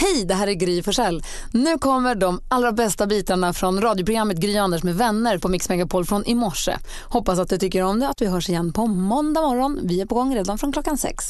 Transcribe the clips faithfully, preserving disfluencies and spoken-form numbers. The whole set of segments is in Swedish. Hej, det här är Gry Forssell. Nu kommer de allra bästa bitarna från radioprogrammet Gry Anders med vänner på Mixmegapol från i morse. Hoppas att du tycker om det, att vi hörs igen på måndag morgon. Vi är på gång redan från klockan sex.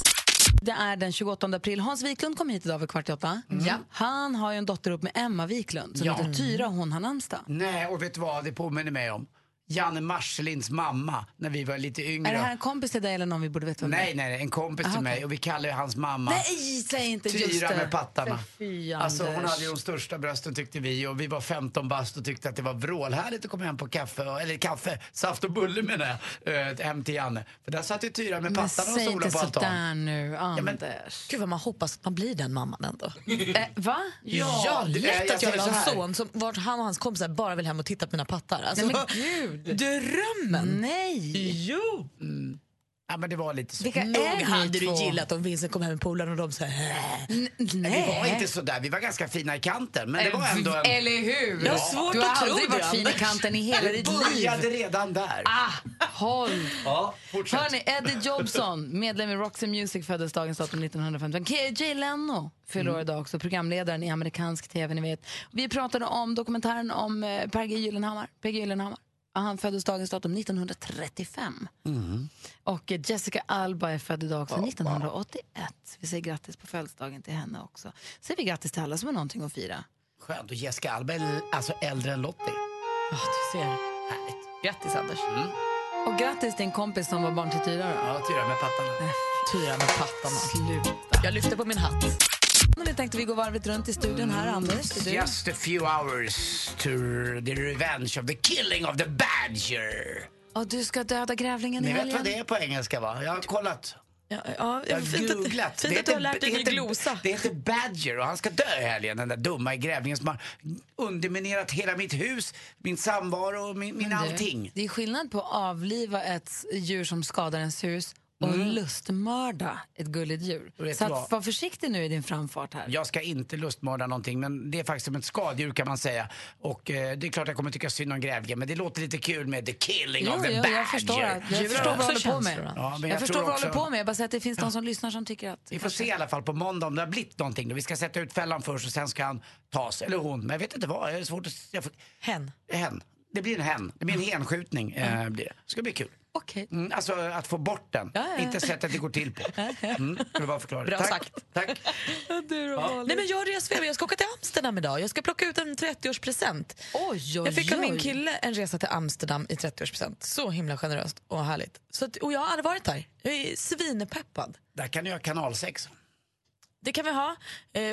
Det är den tjugoåttonde april. Hans Wiklund kom hit idag för kvart i åtta. Mm. Ja. Han har ju en dotter upp med Emma Wiklund som ja. heter Tyra, hon har namnsdag. Nej, och vet du vad det påminner mig om? Janne Marselins mamma när vi var lite yngre. Är det här en kompis till dig eller någon vi borde veta om? Nej, nej, nej, en kompis Aha, till mig. Och vi kallar ju hans mamma nej, säg inte Tyra just det. Med pattarna. Fy, alltså hon hade ju de största brösten tyckte vi. Och vi var femton bast och tyckte att det var vrålhärligt att komma hem på kaffe. Eller kaffe, saft och bulle menar jag. Äh, hem till Janne. För där satt ju Tyra med pattarna och solen på altan. Men säg inte sådär nu, Anders. Ja, men, gud vad man hoppas att man blir den mamman ändå. eh, va? Ja, ja det, lätt jag, att jag, jag har en son som vart han och hans kompisar bara vill hem och titta på mina pattar. Alltså, nej, men gud. Drömmen? Nej. Jo. Mm. Ja, men det var lite så. Vilka är hade två? Du gillat om Vincent kom hem med polaren och de så här. N- nej. Vi var inte så där. Vi var ganska fina i kanten. Men det var ändå en... Eller hur? Ja. Svårt du har att aldrig varit fin i kanten i hela ditt liv. Började redan där. Ah, håll. Ja, fortsätt. Hörrni, Eddie Jobson, medlem i Roxy Music, föddes dagens datum nittonhundrafemtiofem. K J Leno fyller år idag också. Programledaren i amerikansk tv, ni vet. Vi pratade om dokumentären om Per Gyllenhammar. Per Gyllenhammar. Han föddes dagens datum nittonhundratrettiofem. Mm. Och Jessica Alba är född idag också oh, nittonhundraåttioett. Vi säger grattis på födelsedagen till henne också. Säger vi grattis till alla som har någonting att fira. Skönt, och Jessica Alba är alltså äldre än Lottie. Ja, oh, du ser. Härligt. Grattis, Anders. Mm. Och grattis till en kompis som var barn till Tyra. Ja, Tyra med pattarna. Tyra med pattarna. Sluta. Jag lyfter på min hatt. Nu tänkte vi gå varvet runt i studion här, Anders. Just a few hours to the revenge of the killing of the badger. Och du ska döda grävlingen i helgen. Ni vet vad det är på engelska, va? Jag har kollat. Ja, ja, jag har googlat. Det heter, det heter badger och han ska dö i helgen. Den där dumma grävlingen som har underminerat hela mitt hus, min samvaro och min, min allting. Det är skillnad på att avliva ett djur som skadar ens hus och mm. lustmörda ett gulligt djur. Så att, var försiktig nu i din framfart här. Jag ska inte lustmörda någonting, men det är faktiskt som ett skadedjur kan man säga. Och eh, det är klart jag kommer tycka synd om grävlingen, men det låter lite kul med the killing jo, of the jo, badger. Jag förstår, jag förstår vad du håller på med. Ja, jag, jag förstår vad du håller på med. Jag bara säger att det finns ja. någon som lyssnar som tycker att... Vi får kanske se i alla fall på måndag om det har blivit någonting. Då vi ska sätta ut fällan först och sen ska han tas. Eller hon, men jag vet inte vad. Det är svårt att... jag får... Hen. Hen. Det blir en hen. Det blir en henskjutning. Mm. Eh, blir det. Det ska bli kul. Okay. Mm, alltså att få bort den. Ja, ja. Inte sättet det går till på. Mm, det var förklarat. Bra tack, sagt. Tack. Du ja. Nej, men jag reser för mig. Jag ska åka till Amsterdam idag. Jag ska plocka ut en trettioårspresent. Oj, oj, jag fick av min kille en resa till Amsterdam i trettioårspresent. Så himla generöst och härligt. Så att, och jag har aldrig varit där. Jag är svinepeppad. Där kan jag ha kanal sex. Det kan vi ha.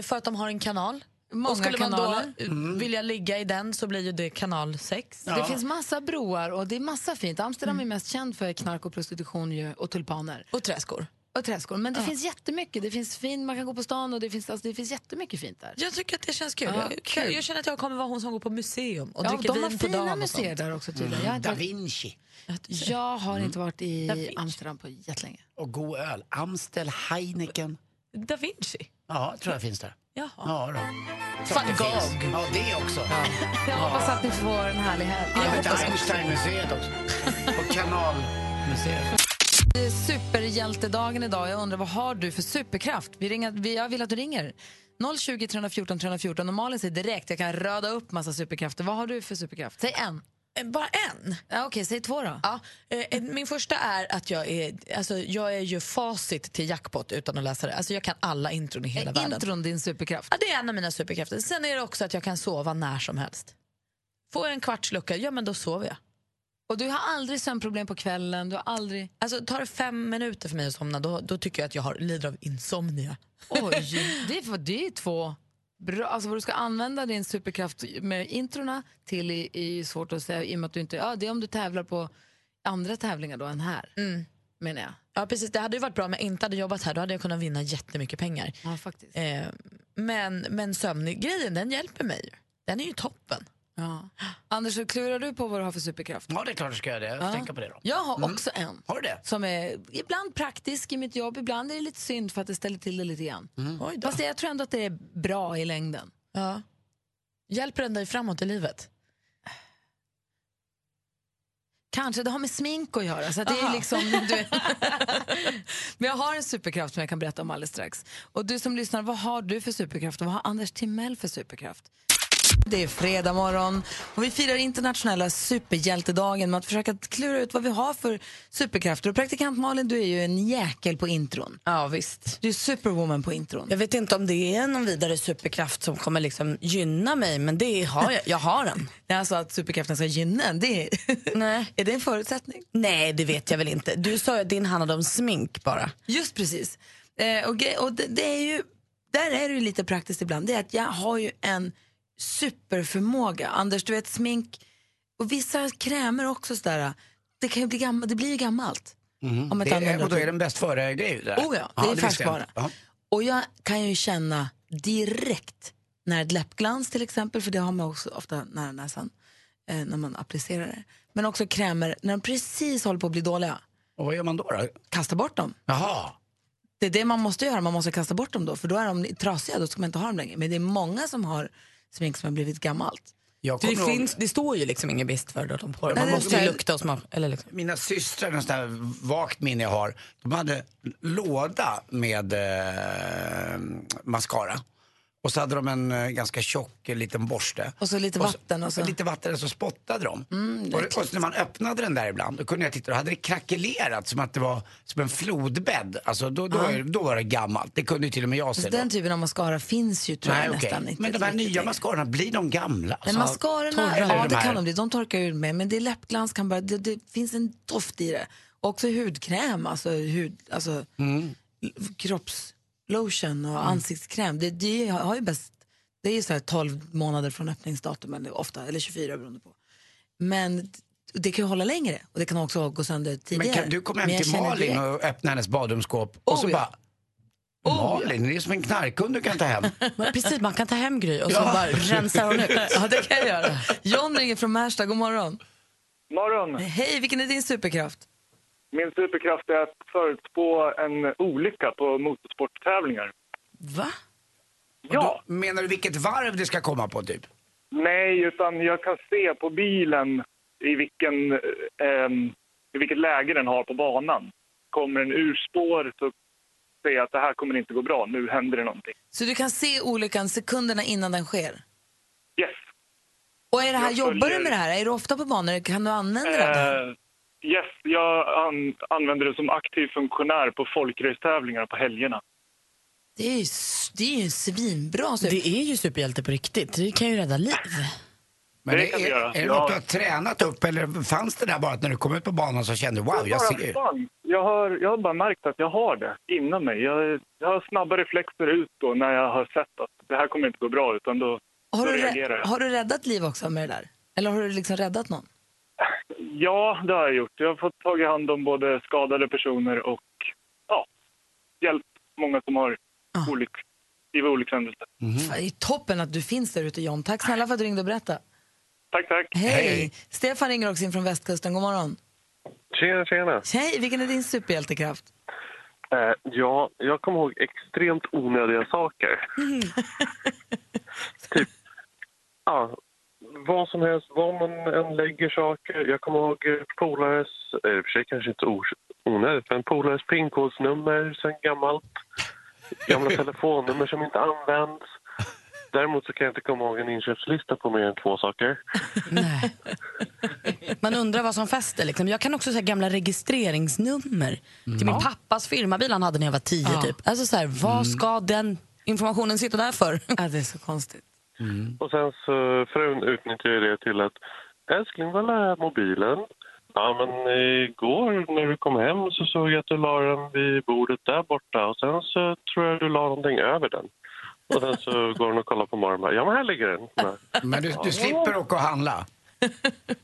För att de har en kanal. Många och skulle kanaler. man då mm. vilja ligga i den så blir ju det kanal sex. Ja. Det finns massa broar och det är massa fint. Amsterdam mm. är mest känd för knark och prostitution och tulpaner. Och träskor. Och träskor. Men det ja. finns jättemycket. Det finns fint, man kan gå på stan och det finns, alltså, det finns jättemycket fint där. Jag tycker att det känns kul. Ja, kul. Jag känner att jag kommer vara hon som går på museum och ja, dricker och de vin på dagen. De har fina museer där också tydligen. Mm. Da Vinci. Jag har inte varit i Amsterdam på jättelänge. Och god öl. Amstel, Heineken. Da Vinci? Ja, tror jag finns där. Jaha. Ja, då. Fan, det finns. Ja, det också. Ja. Jag hoppas att ni får en härlig helg. Ja, jag vet Einstein-museet också. Och kanalmuseet. Det är superhjältedagen idag. Jag undrar, vad har du för superkraft? Vi ringer, vi, jag vill att du ringer. noll tjugo, tre fjorton, tre fjorton. Och Malin säger direkt, jag kan röda upp massa superkrafter. Vad har du för superkraft? Säg en. Bara en? Ja, okej, okay, säg två då. Ja, eh, min första är att jag är, alltså, jag är ju facit till Jackpot utan att läsa det. Alltså jag kan alla intron i hela är världen. Är intron din superkraft? Ja, det är en av mina superkrafter. Sen är det också att jag kan sova när som helst. Får jag en kvartslucka, ja men då sover jag. Och du har aldrig sömnproblem på kvällen? Du har aldrig... Alltså tar det fem minuter för mig att somna, då, då tycker jag att jag har, lider av insomnia. Oj, det är, det är två... Bra, alltså vad du ska använda din superkraft med introna till i, i svårt att säga i och med att du inte, ja det är om du tävlar på andra tävlingar då än här mm. menar jag. Ja precis, det hade ju varit bra om jag inte hade jobbat här, då hade jag kunnat vinna jättemycket pengar. Ja faktiskt. Eh, men, men sömngrejen den hjälper mig ju, den är ju toppen. Ja. Anders, klurar du på vad du har för superkraft? Ja, det är klart jag ska göra det. Jag får ja. tänka på det då. Jag har mm. också en. Har du det? Som är ibland praktisk i mitt jobb, ibland är det lite synd för att det ställer till det lite grann. Mm. Oj då. Fast jag tror ändå att det är bra i längden. Ja. Hjälper den dig framåt i livet? Kanske, det har med smink att göra. Så att det är liksom, du... Men jag har en superkraft som jag kan berätta om alldeles strax. Och du som lyssnar, vad har du för superkraft? Och vad har Anders Timell för superkraft? Det är fredag morgon och vi firar internationella superhjältedagen med att försöka klura ut vad vi har för superkrafter. Och praktikant Malin, du är ju en jäkel på intron. Ja visst. Du är superwoman på intron. Jag vet inte om det är någon vidare superkraft som kommer liksom gynna mig, men det har jag, jag har den. Alltså att superkraften ska gynna en, det är... Nej. Är det en förutsättning? Nej, det vet jag väl inte. Du sa ju att din handlade om smink bara. Just precis. Eh, och och det, det är ju, där är det ju lite praktiskt ibland. Det är att jag har ju en superförmåga. Anders, du vet, smink och vissa krämer också sådär. Det kan ju bli gammalt, det blir ju gammalt. Mm. Om det är, och då är den bäst före grej där. Oh ja, det ja, är färskvara. Ja. Och jag kan ju känna direkt när ett läppglans till exempel, för det har man också ofta nära näsan eh, när man applicerar det. Men också krämer när de precis håller på att bli dåliga. Och vad gör man då då? Kasta bort dem. Jaha. Det är det man måste göra, man måste kasta bort dem då, för då är de trasiga, då ska man inte ha dem längre. Men det är många som har smink som har blivit gammalt. Det, finns, det står ju liksom ingen bist för det. De man nej, måste ju lukta och smaka. Liksom. Mina systrar, en sån här vakt minne jag har, de hade låda med eh, mascara. Och så hade de en eh, ganska tjock liten borste. Och så lite vatten. Och så, och så. Lite vatten och så spottade de. Mm, och, och så när man öppnade den där ibland, då kunde jag titta, då hade det krackelerat som att det var som en flodbädd. Alltså då, då, mm. då var det gammalt. Det kunde ju till och med jag se. Den typen av mascara finns ju tror jag. Nej, okay. Nästan inte. Men de här nya mascarorna, blir de gamla? Men mascarorna, ja, det de kan de bli. De torkar ur med. Men det är läppglans kan bara, det, det finns en doft i det. Också hudkräm, alltså hud, alltså mm. kropps... lotion och mm. ansiktskräm. Det, det har ju bäst. Det är ju så här tolv månader från öppningsdatumen ofta, eller tjugofyra beroende på. Men det kan ju hålla längre och det kan också gå sönder tidigare. Men kan du komma hem till Malin och öppna hennes badrumsskåp och oh, så ja. bara oh, Malin, ja. det är som en knarkkund du kan ta hem. Men precis, man kan ta hem Gry och så ja. bara rensa hon ut. Ja, det kan jag göra. John ringer från Märsta, god morgon. Morgon. Hej, vilken är din superkraft? Min superkraft är att förutspå en olycka på motorsporttävlingar. Va? Ja. Då, menar du vilket varv det ska komma på typ? Nej, utan jag kan se på bilen i, vilken, eh, i vilket läge den har på banan. Kommer den ur spår så ser jag att det här kommer inte gå bra. Nu händer det någonting. Så du kan se olyckan sekunderna innan den sker? Yes. Och är det här, följer... jobbar du med det här? Är du ofta på banor? Kan du använda eh... det här? Yes, jag an- använder det som aktiv funktionär på folkracetävlingar på helgerna. Det är ju, det är ju svinbra. Super. Det är ju superhjälte på riktigt. Det kan ju rädda liv. Men det kan det göra. Är det något du har tränat upp eller fanns det där bara att när du kom ut på banan så kände du wow, jag ser ju. Jag har, jag har bara märkt att jag har det inom mig. Jag, jag har snabba reflexer ut då när jag har sett att det här kommer inte gå bra utan då, har då du reagerar jag. Har du räddat liv också med det där? Eller har du liksom räddat någon? Ja, det har jag gjort. Jag har fått tag i hand om både skadade personer och ja, hjälpt många som har ah. olyck- i olyckshändelser. Mm-hmm. Det är toppen att du finns där ute, John. Tack snälla för att du ringde och berättade. Tack, tack. Hej. Hej. Stefan ringer också in från västkusten. God morgon. Tjena, tjena. Hej, vilken är din superhjältekraft? Eh, ja, jag kommer ihåg extremt onödiga saker. Mm. typ, ja... Vad som helst, vad man än lägger saker. Jag kommer ihåg polares, i och för sig kanske inte onödigt, men polares pinkodsnummer sen gammalt. Gamla telefonnummer som inte används. Däremot så kan jag inte komma ihåg en inköpslista på mer än två saker. Nej. Man undrar vad som fäster liksom. Jag kan också säga gamla registreringsnummer. Mm. Till min pappas firmabil han hade när jag var tio ja. typ. Alltså så här, vad ska den informationen sitta där för? Ja, det är så konstigt. Mm. Och sen så frun utnyttjade det till att älskling, vad lär mobilen? Ja, men igår när du kom hem så såg jag att du la den vid bordet där borta. Och sen så tror jag du la någonting över den. Och sen så går hon och kollar på morgonen. Ja, men här ligger den. Men, men du, ja. du slipper åka och handla?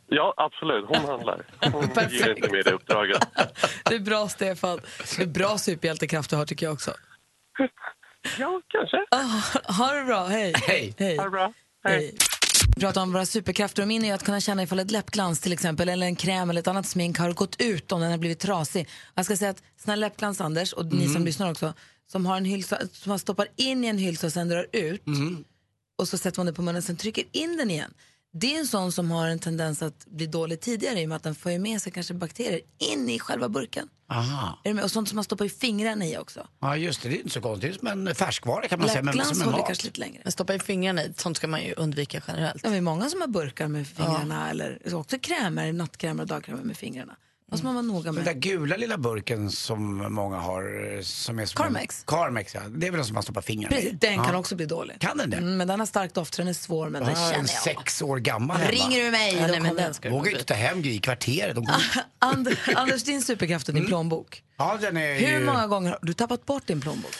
Ja, absolut. Hon handlar. Hon ger inte med det uppdraget. Det är bra, Stefan. Det är bra superhjältekraft du har tycker jag också. Ja, kanske. Oh, ha det bra, hej. Hej. Hej. Ha det bra, hej. Hej. pratar om våra superkrafter, och min är att kunna känna ifall ett läppglans till exempel, eller en kräm eller ett annat smink har gått ut om den har blivit trasig. Jag ska säga att sådana läppglans, Anders, och mm. ni som lyssnar också, som har en hylsa, som man stoppar in i en hylsa och sen drar ut mm. och så sätter man det på munnen och sen trycker in den igen. Det är en sån som har en tendens att bli dålig tidigare, i och med att den får med sig kanske bakterier in i själva burken. Aha. Är det med? Och sånt som man stoppar i fingrarna i också. Ja just det, det är inte så konstigt, men färskvara kan man lätt säga, men som en mat. Lite längre. Men stoppa i fingrarna i, sånt ska man ju undvika generellt. Ja, det är många som har burkar med fingrarna, ja. Eller också krämer, nattkrämer och dagkrämer med fingrarna. Vad ska man vara noga med? Den där gula lilla burken som många har, som är som Carmex. En, Carmex, ja. Det är väl den som man stoppar fingrarna i. Den ja. Kan också bli dålig. Kan den det? Mm, men den har starkt doft, den är svår, men ah, den känner jag. Sex år gammal. Ringer du mig? Ja, nej, men den ska vågar ju inte ta hem Gry i kvarteret. De Ander, Anders, din superkraft är din plånbok. Ja, den är ju... Hur många gånger har du tappat bort din plånbok?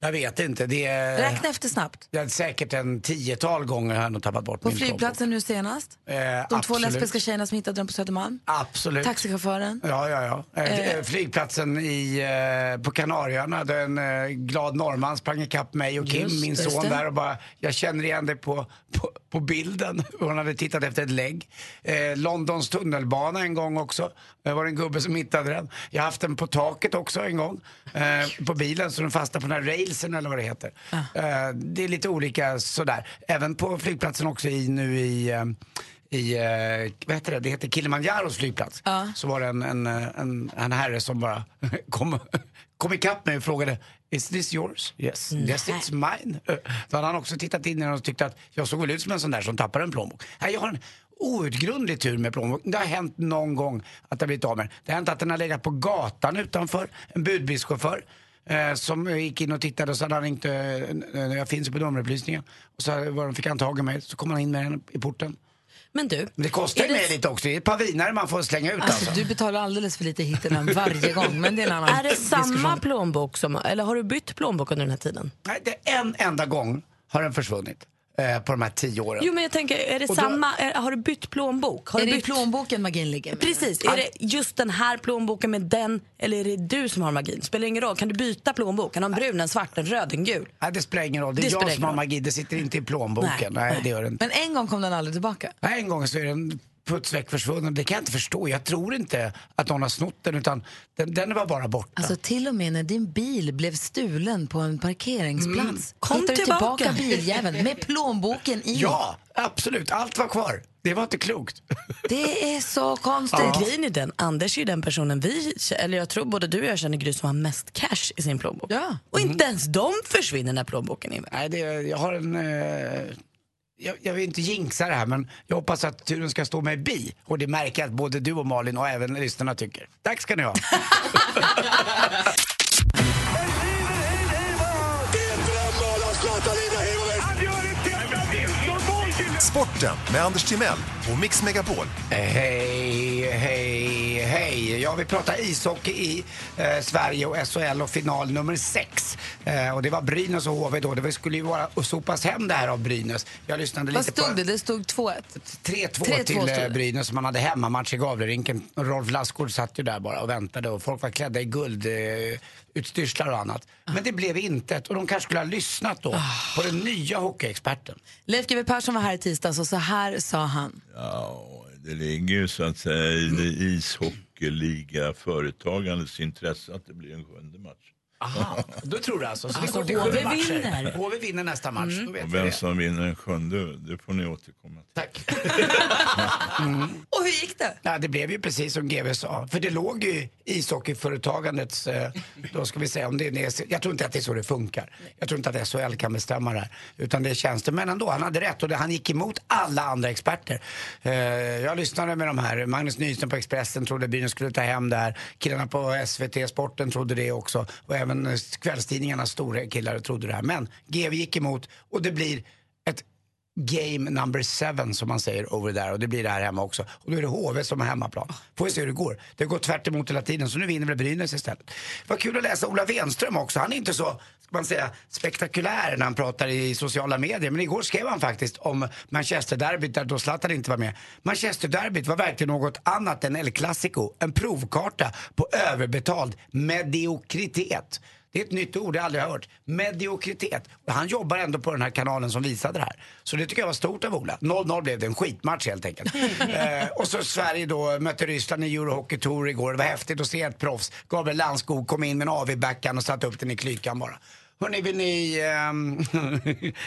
Jag vet inte. Det är... Räkna efter snabbt. Jag har säkert en tiotal gånger har jag tappat bort på min flygplatsen plånbok. Nu senast. Eh, de absolut. Två lesbiska tjejerna som hittade dem på Södermalm. Absolut. Taxichauffören. Ja, ja, ja. Eh, eh. Flygplatsen i, eh, på Kanarierna. Där en eh, glad norrman sprang ikapp mig och Kim, just, min son där. Och bara, jag känner igen det på, på, på bilden. Hon hade tittat efter ett lägg. Eh, Londons tunnelbana en gång också. Det var en gubbe som hittade den. Jag har haft den på taket också en gång. Eh, på bilen så den fastnade på den här rail. Eller vad det heter. Ah. Uh, det är lite olika sådär. Även på flygplatsen också i, nu i, i uh, vad heter det? Det heter Kilimanjaros flygplats. Ah. Så var det en, en, en, en herre som bara kom, kom ikapp mig och frågade: Is this yours? Yes. Mm. Yes, it's mine. Uh, då hade han också tittat in och tyckte att jag såg väl ut som en sån där som tappar en plånbok. Nej, jag har en outgrundlig tur med plånbok. Det har hänt någon gång att det har blivit av med den. Det har hänt att den har legat på gatan utanför. En budbilschaufför. Eh, som gick in och tittade och så hade han ringt, eh, jag finns på nummerupplysningen. Och så var de, fick han tag i mig, så kom han in med den i porten. Men du, men det kostar ju mig lite också, det är ett par vinare man får slänga ut alltså. Alltså, du betalar alldeles för lite hittelön varje gång, men det är en annan. Är det samma plånbok som, eller har du bytt plånbok under den här tiden? Nej, det är en enda gång har den försvunnit. På de här tio åren. Jo men jag tänker, är det då, samma, är, har du bytt plånbok? Har är du bytt... det plånboken magin ligger med? Precis, är det just den här plånboken med den, eller är det du som har magin? Spelar ingen roll, kan du byta plånbok? Kan du ha en brun, en svart, en röd, en gul? Nej det spelar ingen roll, det är det jag som har magi, det sitter inte i plånboken. Nej, nej, nej. Det gör det inte. Men en gång kom den aldrig tillbaka? Nej, en gång så är den putsväck försvunnen, det kan jag inte förstå. Jag tror inte att någon har snott den, utan den, den var bara borta. Alltså till och med när din bil blev stulen på en parkeringsplats, mm. kom hittade tillbaka, tillbaka biljäveln med plånboken i. Ja, absolut, allt var kvar. Det var inte klokt. Det är så konstigt. Ja. Grejen är den, Anders är ju den personen vi, eller jag tror både du och jag känner Gry som har mest cash i sin plånbok. Ja. Och mm. inte ens de försvinner när plånboken är. Nej, det, jag har en... Eh... Jag, jag vill inte jinxa det här, men jag hoppas att turen ska stå mig bi. Och det märker jag att både du och Malin och även lyssnarna tycker. Tack ska ni ha. Sporten med Anders Timell och Mixmegapol. Hej, hej, hej. Ja, vi pratar ishockey i eh, Sverige och S H L och final nummer sex. Eh, och det var Brynäs och H V då. Det skulle ju vara och sopas hem det här av Brynäs. Jag lyssnade lite på... Vad stod det? Det stod två ett. tre två till eh, Brynäs. Man hade hemmamatch i Gavlerinken. Rolf Lassgård satt ju där bara och väntade. Och folk var klädda i guld... Eh, utstyrslar och annat. Men det blev inte. Och de kanske skulle ha lyssnat då oh. på den nya hockeyexperten. Leif G W Persson var här i tisdags och så här sa han. Ja, det ligger ju så att säga i det ishockeyliga företagandets intresse att det blir en sjunde match. Aha, då tror du alltså. Så alltså det går till H V vinner. H V vinner nästa match. Mm. Då vet och vem som det. Vinner en sjunde, det får ni återkomma till. Tack. mm. Och hur gick det? Ja, det blev ju precis som G V sa. För det låg ju ishockeyföretagandets, då ska vi säga, om det är, jag tror inte att det är så det funkar. Jag tror inte att S H L kan bestämma det här. Utan det är tjänstemännen ändå. Han hade rätt och det, han gick emot alla andra experter. Jag lyssnade med de här. Magnus Nysson på Expressen trodde Brynäs skulle ta hem det här. Killarna på S V T Sporten trodde det också. Och även men kvällstidningarnas stora killar trodde det här. Men G V gick emot och det blir ett game number seven som man säger over där. Och det blir det här hemma också. Och då är det H V som är hemmaplan. Får vi se hur det går. Det går tvärt emot hela tiden så nu vinner vi Brynäs istället. Vad kul att läsa Ola Wenström också. Han är inte så, ska man säga, spektakulär när han pratar i sociala medier. Men igår skrev han faktiskt om Manchester derbyt där då Zlatan inte var med. Manchester derbyt var verkligen något annat än El Clasico. En provkarta på överbetald mediokritet. Det är ett nytt ord, jag aldrig har hört. Mediokritet. Han jobbar ändå på den här kanalen som visade det här. Så det tycker jag var stort av Ola. noll noll blev det, en skitmatch helt enkelt. eh, och så Sverige då mötte Ryssland i Eurohockey Tour igår. Det var häftigt att se ett proffs. Gabriel Landskog kom in med en A V-backan och satte upp den i klykan bara. Hörrni, vill ni... Um,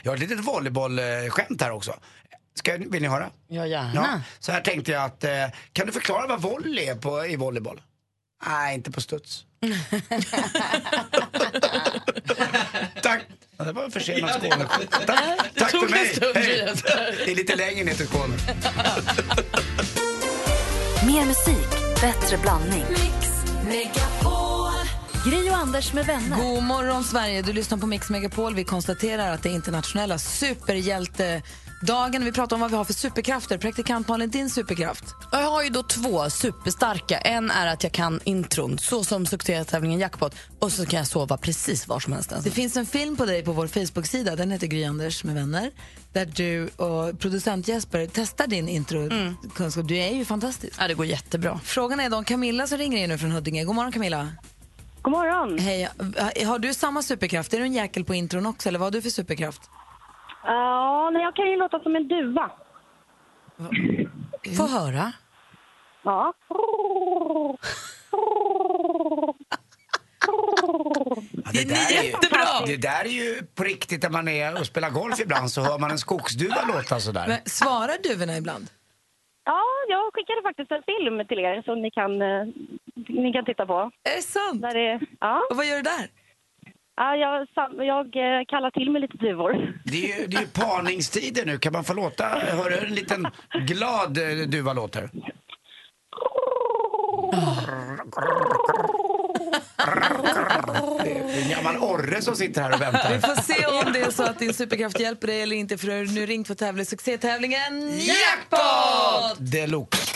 jag har ett litet volleybollskämt här också. Ska, vill ni höra? Ja, gärna. Ja, så här tänkte jag att... Eh, kan du förklara vad volley är på, i volleyboll? Nej, inte på studs. Tack. Ja, det var en försenad Skåne. Tack, tack för mig. Hej. Det är lite längre ner till Skåne. Mer musik, bättre blandning. Mix Megapol. Gry och Anders med vänner. God morgon Sverige, du lyssnar på Mix Megapol. Vi konstaterar att det är internationella superhjältedagen. Vi pratar om vad vi har för superkrafter. Praktikant Malin, din superkraft. Jag har ju då två superstarka. En är att jag kan intron, så som succétävlingen Jackpot. Och så kan jag sova precis var som helst. Det finns en film på dig på vår Facebook-sida. Den heter Gry och Anders med vänner. Där du och producent Jesper testar din introkunskap. Mm. Du är ju fantastisk. Ja, det går jättebra. Frågan är då om Camilla som ringer in nu från Huddinge. God morgon Camilla. God morgon. Hej, har du samma superkraft? Är du en jäkel på intron också, eller vad har du för superkraft? Ja, uh, jag kan ju låta som en duva. Få höra. Ja. Ja, det, där är ju, det där är ju på riktigt när man är och spelar golf ibland så hör man en skogsduva låta sådär. Men svarar duvorna ibland? Ja, jag skickade faktiskt en film till er som ni kan, ni kan titta på. Är det sant? Där är, ja. Och vad gör du där? Ja, jag, jag kallar till mig lite duvor. Det är ju, det är ju parningstider nu. Kan man få låta, hör du en liten glad duva låter? Det är en gammal orre som sitter här och väntar. Vi får se om det är så att din superkraft hjälper dig eller inte. För nu ringt för tävling, succétävlingen Jackpot Deluxe.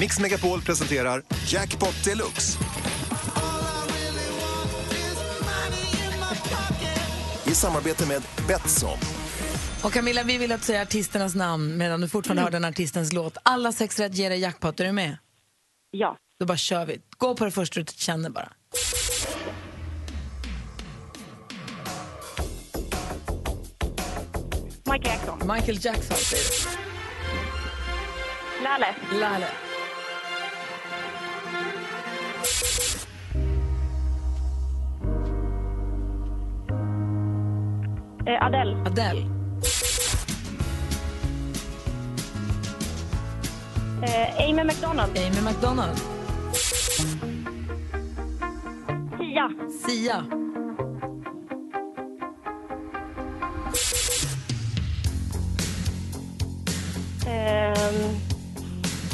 Mix Megapol presenterar Jackpot Deluxe. I samarbete med Betsson. Och Camilla, vi vill att säga artisternas namn medan du fortfarande mm. hör den artistens låt. Alla sex rätt ger dig jackpot, är du med? Ja. Då bara kör vi. Gå på det första du känner bara. Michael Jackson. Michael Jackson. Lalle. Lalle. Eh, Adele. Adele. Eh, Amy McDonald. Amy McDonald. Sia. Sia. Um,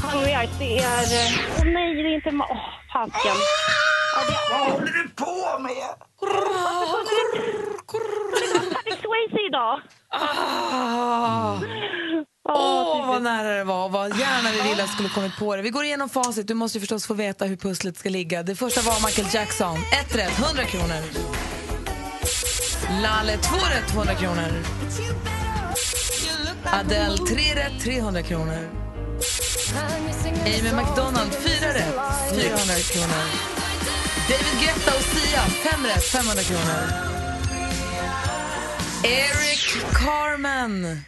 hungry Eyes, det är... Åh oh, nej, det är inte... Åh, oh, fasken. Ah! Ja, det... Vad håller du på med? Det är Swayze idag. Åh, oh, vad nära det var. Vad gärna vi ville skulle kommit på det. Vi går igenom facit. Du måste förstås få veta hur pusslet ska ligga. Det första var Michael Jackson. Ett rätt, hundra kronor. Lalle, två rätt, tvåhundra kronor. Adele, tre rätt, trehundra kronor. Amy McDonald, fyra rätt, fyrahundra kronor. David Guetta och Sia, fem rätt, femhundra kronor. Eric Carmen.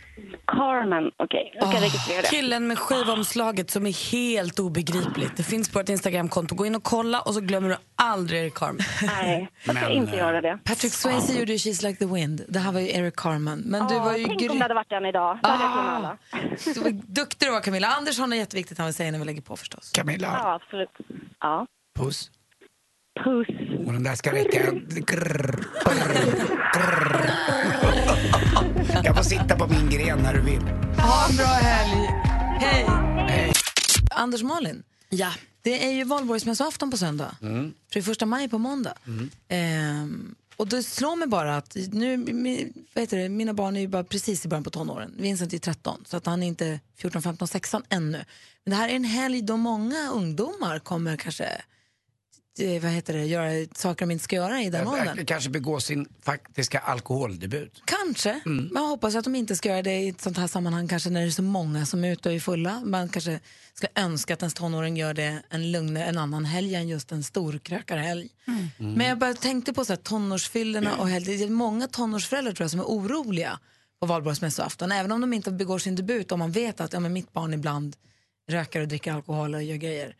Carmen, okej. Okay. Oh, killen med skivomslaget som är helt obegripligt. Det finns på ett Instagram-konto. Gå in och kolla och så glömmer du aldrig Eric Carmen. Nej, jag ska inte göra det. Patrick Swayze oh. gjorde She's Like the Wind. Det här var ju Eric Carmen. Men oh, du var ju tänk gr- om det hade varit den idag. Det hade ah. jag du var duktig du var, Camilla. Anders har något jätteviktigt han vill säga när vi lägger på förstås. Camilla. Ja, absolut. Ja. Puss. Puss. Och den där ska räcka. Jag får sitta på min gren när du vill. Ha en bra helg. Hej. Hej. Anders Malin. Ja. Det är ju Valborgsmässoafton på söndag. Mm. För det är första maj på måndag. Mm. Ehm, och det slår mig bara att nu, vad heter det, mina barn är ju bara precis i början på tonåren. Vincent är tretton, så att han är inte fjorton, femton, sexton ännu. Men det här är en helg då många ungdomar kommer kanske... vad heter det, göra saker de inte ska göra i den åldern. Kanske begå sin faktiska alkoholdebut. Kanske, mm. Men jag hoppas att de inte ska göra det i ett sånt här sammanhang, kanske när det är så många som är ute och är fulla. Man kanske ska önska att en tonåring gör det en lugnare, en annan helg än just en storkrökarhelg. Mm. Mm. Men jag bara tänkte på så här, tonårsfyllorna och helg. Det är många tonårsföräldrar tror jag som är oroliga på valborgsmässoafton, även om de inte begår sin debut, om man vet att ja, men mitt barn ibland röker och dricker alkohol och gör grejer.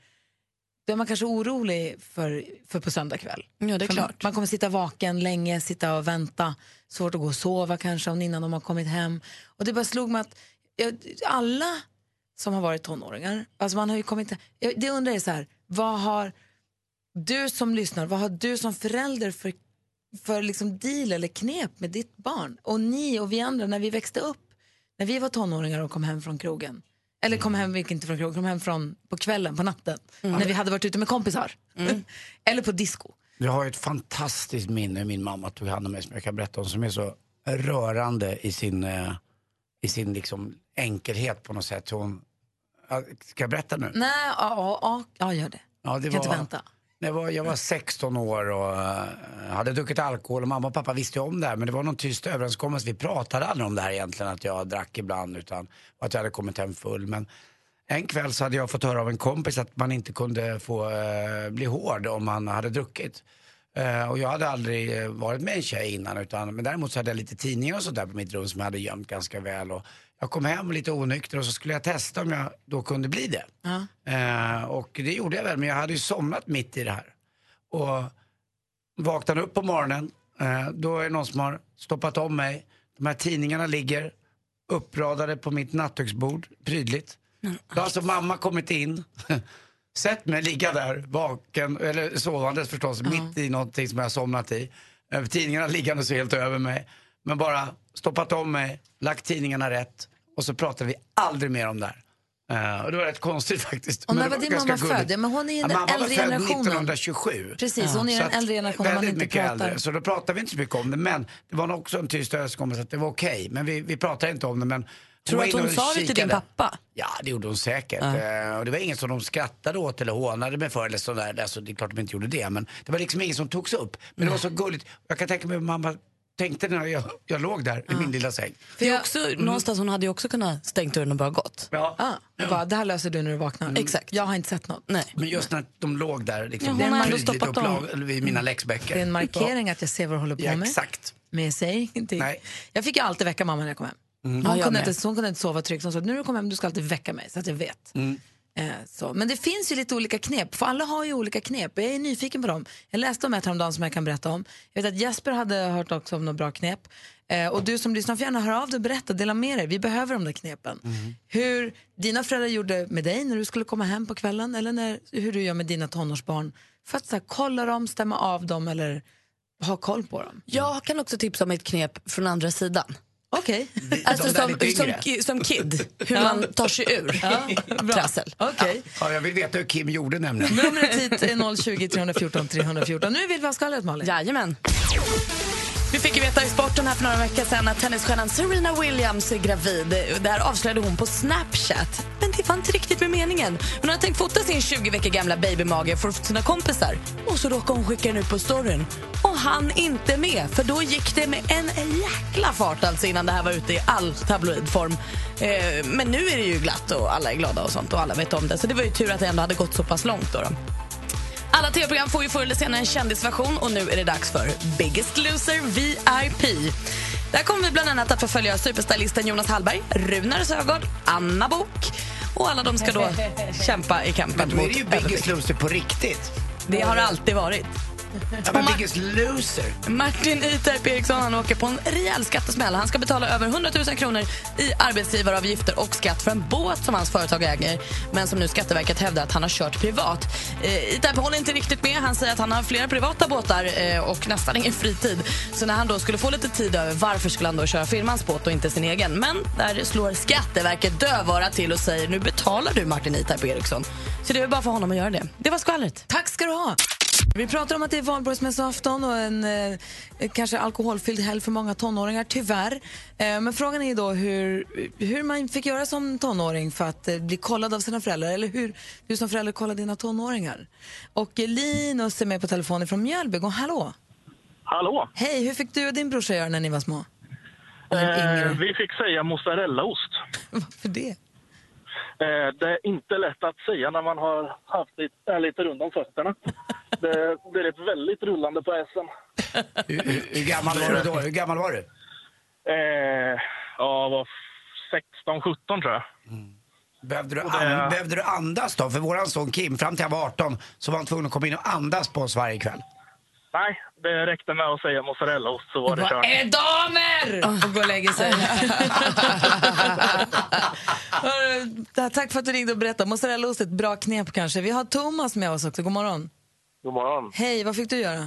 Då är man kanske orolig för, för på söndag kväll. Ja, det är klart. Man kommer sitta vaken länge, sitta och vänta. Svårt att gå och sova kanske innan de har kommit hem. Och det bara slog mig att alla som har varit tonåringar, alltså man har ju kommit... Det undrar jag så här, vad har du som lyssnar, vad har du som förälder för, för liksom deal eller knep med ditt barn? Och ni och vi andra, när vi växte upp, när vi var tonåringar och kom hem från krogen. Eller kom hem, inte från krogen, kom hem från på kvällen, på natten. Mm. När vi hade varit ute med kompisar. Mm. Eller på disco. Jag har ett fantastiskt minne min mamma tog hand om mig som jag kan berätta om. Som är så rörande i sin, i sin liksom enkelhet på något sätt. Hon, ska jag berätta nu? Nej, ja, ja, ja gör det. Ja, det kan var, inte vänta. Jag var, jag var sexton år och hade druckit alkohol. Och mamma och pappa visste om det här. Men det var någon tyst överenskommelse. Vi pratade aldrig om det här egentligen. Att jag drack ibland. Utan att jag hade kommit hem full. Men en kväll så hade jag fått höra av en kompis att man inte kunde få eh, bli hård om man hade druckit. Eh, och jag hade aldrig varit med en tjej innan. Utan, men däremot så hade jag lite tidningar och sånt där på mitt rum som jag hade gömt ganska väl. Och jag kom hem lite onykter och så skulle jag testa om jag då kunde bli det. Ja. Eh, och det gjorde jag väl, men jag hade ju somnat mitt i det här. Och vaknade upp på morgonen, eh, då är det någon som har stoppat om mig. De här tidningarna ligger uppradade på mitt nattduksbord, prydligt. Mm. Då har alltså mamma kommit in, sett mig ligga där, vaken, eller sovandes förstås, mm. mitt i någonting som jag har somnat i. Eh, tidningarna liggande så helt över mig, men bara stoppat om mig, lagt tidningarna rätt. Och så pratade vi aldrig mer om det här. Uh, och det var rätt konstigt faktiskt. Och när var din mamma född? Men hon är ju den äldre generationen. Mamma var född nittonhundratjugosju. Precis, hon är den äldre generationen. Väldigt mycket äldre. Så då pratade vi inte så mycket om det. Men det var också en tyst överenskommelse att det var okej. Men vi, vi pratade inte om det. Men tror du att hon sa det till din pappa? Ja, det gjorde hon säkert. Mm. Uh, och det var ingen som de skrattade åt eller hånade med för eller sådär. Alltså, det är klart de inte gjorde det. Men det var liksom ingen som togs upp. Men mm. det var så gulligt. Jag kan tänka mig mamma... tänkte när jag, jag låg där ja. i min lilla säng. För jag också, mm. någonstans hon hade ju också kunnat stängt dörren och bara gått. Ja. Ah, ja. Bara, det här löser du när du vaknar. Mm. Exakt. Jag har inte sett något. Nej. Men just när de låg där liksom, ja, hon har ändå stoppat dem vid mina läxböcker. Det är en markering ja. att jag ser vad jag håller på ja, med. Exakt. Men jag säger ingenting. Nej. Jag fick ju alltid väcka mamma när jag kom hem. Mm. Hon, ja, jag kunde inte, hon kunde inte sova tryggt. Hon sa, nu du kommer hem, du ska alltid väcka mig så att jag vet. Mm. Så. Men det finns ju lite olika knep. För alla har ju olika knep. Jag är nyfiken på dem. Jag läste om ett häromdagen som jag kan berätta om. Jag vet att Jesper hade hört också om några bra knep. eh, Och du som lyssnar får gärna höra av dig, berätta, dela med dig. Vi behöver de där knepen. Mm. Hur dina föräldrar gjorde med dig när du skulle komma hem på kvällen. Eller när, hur du gör med dina tonårsbarn. För att så här, kolla dem, stämma av dem. Eller ha koll på dem. Jag kan också tipsa om ett knep från andra sidan. Okej. Okay. Alltså som, som, som kid. Hur ja. man tar sig ur. Ja, trassel. Okay. Ja, jag vill veta hur Kim gjorde nämligen. Numret hit är noll tjugo, tre fjorton, tre fjorton. Nu vill vi ha skallet, Malin. Jajamän. Vi fick ju veta i sporten här för några veckor sedan att tennisstjärnan Serena Williams är gravid. Där avslöjade hon på Snapchat. Men det var inte riktigt med meningen. Hon hade tänkt fota sin tjugo veckor gamla babymage för sina kompisar. Och så råkade hon skicka den ut på storyn. Och han inte med. För då gick det med en jäkla fart alltså innan det här var ute i all tabloidform. Eh, men nu är det ju glatt och alla är glada och sånt och alla vet om det. Så det var ju tur att det ändå hade gått så pass långt då då. Alla tv-program får ju förr eller senare en kändisversion och nu är det dags för Biggest Loser V I P. Där kommer vi bland annat att få följa superstylisten Jonas Hallberg, Runar Sögaard, Anna Bok och alla de ska då kämpa i kampen mot... Men det är ju Biggest Loser på riktigt. Det har alltid varit. Ja, men Biggest Loser. Martin Itap Eriksson, han åker på en rejäl skattesmäll. Han ska betala över hundratusen kronor i arbetsgivaravgifter och skatt för en båt som hans företag äger, men som nu Skatteverket hävdar att han har kört privat. eh, Itap håller inte riktigt med. Han säger att han har flera privata båtar eh, och nästan ingen fritid. Så när han då skulle få lite tid över, varför skulle han då köra firmans båt och inte sin egen? Men där slår Skatteverket dövörat till och säger, nu betalar du Martin Itap Eriksson. Så det är bara för honom att göra det. Det var skvallret. Tack ska du ha. Vi pratar om att det är valborgsmässoafton och en eh, kanske alkoholfylld helg för många tonåringar, tyvärr. Eh, men frågan är då hur, hur man fick göra som tonåring för att eh, bli kollad av sina föräldrar. Eller hur du som förälder kollar dina tonåringar. Och Linus är med på telefonen från Mjölby. Och hallå! Hallå! Hej, hur fick du och din brorsa göra när ni var små? Eh, vi fick säga mozzarellaost. Varför det? Det är inte lätt att säga när man har haft lite, äh, lite runda om fötterna. Det blir ett väldigt rullande på äsen. hur, hur, hur gammal var du då? Hur gammal var du? Eh, ja, var sexton sjutton tror jag. Mm. Behövde, du an- det... behövde du andas då? För våran son Kim, fram till jag var arton, så var han tvungen att komma in och andas på oss varje kväll. Nej, det räckte med att säga mozzarellaost så var det kört. Är det damer? Och gå och lägga sig. Tack för att du ringde och berättade. Mozzarellaost är ett bra knep kanske. Vi har Thomas med oss också. God morgon. God morgon. Hej, vad fick du göra?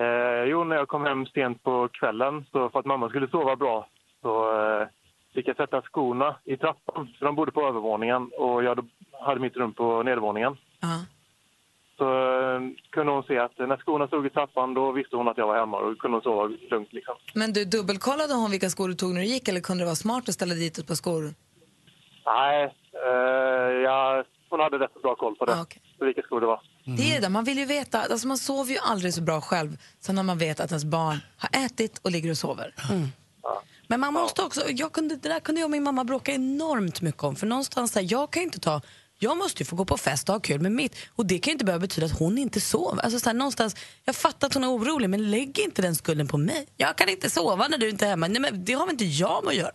Eh, jo, när jag kom hem sent på kvällen så för att mamma skulle sova bra så eh, fick jag sätta skorna i trappan. För de bodde på övervåningen och jag hade mitt rum på nedervåningen. Ja. Uh-huh. Så kunde hon se att när skorna stod i trappan då visste hon att jag var hemma och kunde hon sova lugnt liksom. Men du dubbelkollade hon vilka skor du tog när du gick eller kunde det vara smart att ställa dit ett par skor? Nej, eh, jag, hon hade rätt bra koll på det. Ah, okay. Vilka skor det var. Mm. Det är det, man vill ju veta. Alltså man sover ju aldrig så bra själv som när man vet att ens barn har ätit och ligger och sover. Mm. Ja. Men man måste också, jag kunde, det där kunde jag och min mamma bråka enormt mycket om. För någonstans där, jag kan inte ta... Jag måste ju få gå på fest och ha kul med mitt. Och det kan ju inte behöva betyda att hon inte sover. Alltså så här, någonstans, jag fattar att hon är orolig, men lägg inte den skulden på mig. Jag kan inte sova när du inte är hemma. Nej, men det har väl inte jag med att göra.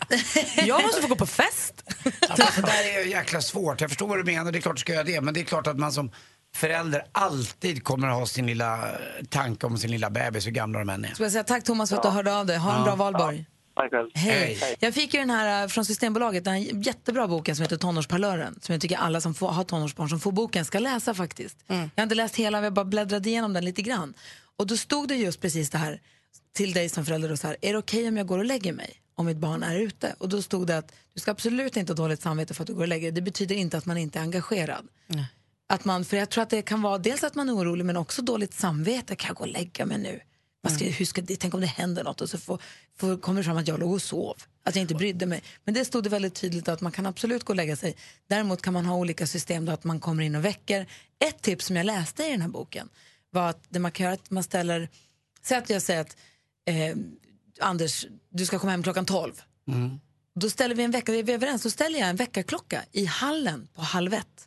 Jag måste få gå på fest. Alltså, det där är ju jäkla svårt. Jag förstår vad du menar, det är klart du ska göra det. Men det är klart att man som förälder alltid kommer att ha sin lilla tanke om sin lilla bebis, hur gamla de än är. Så jag säga tack Thomas för att du hörde av dig. Ha en bra Valborg. Hej. Jag fick ju den här från Systembolaget, den här jättebra boken som heter Tonårsparlören, som jag tycker alla som får, har tonårsbarn som får boken ska läsa faktiskt. Mm. Jag har inte läst hela, men jag bara bläddrade igenom den lite grann. Och då stod det just precis det här till dig som förälder och så här, är det okej om jag går och lägger mig om mitt barn är ute? Och då stod det att du ska absolut inte ha dåligt samvete för att du går och lägger dig. Det betyder inte att man inte är engagerad. Mm. Att man, för jag tror att det kan vara dels att man är orolig men också dåligt samvete, kan jag gå och lägga mig nu? Mm. Ska, hur ska, tänk om det händer något och så får, får, kommer det fram att jag låg och sov, att jag inte brydde mig. Men det stod det väldigt tydligt att man kan absolut gå och lägga sig. Däremot kan man ha olika system då att man kommer in och väcker. Ett tips som jag läste i den här boken var att det man kan göra att man ställer, säg att jag säger att eh, Anders, du ska komma hem klockan tolv. Mm. Då ställer vi en vecka, vi är överens, då ställer jag en veckaklocka i hallen på halv ett.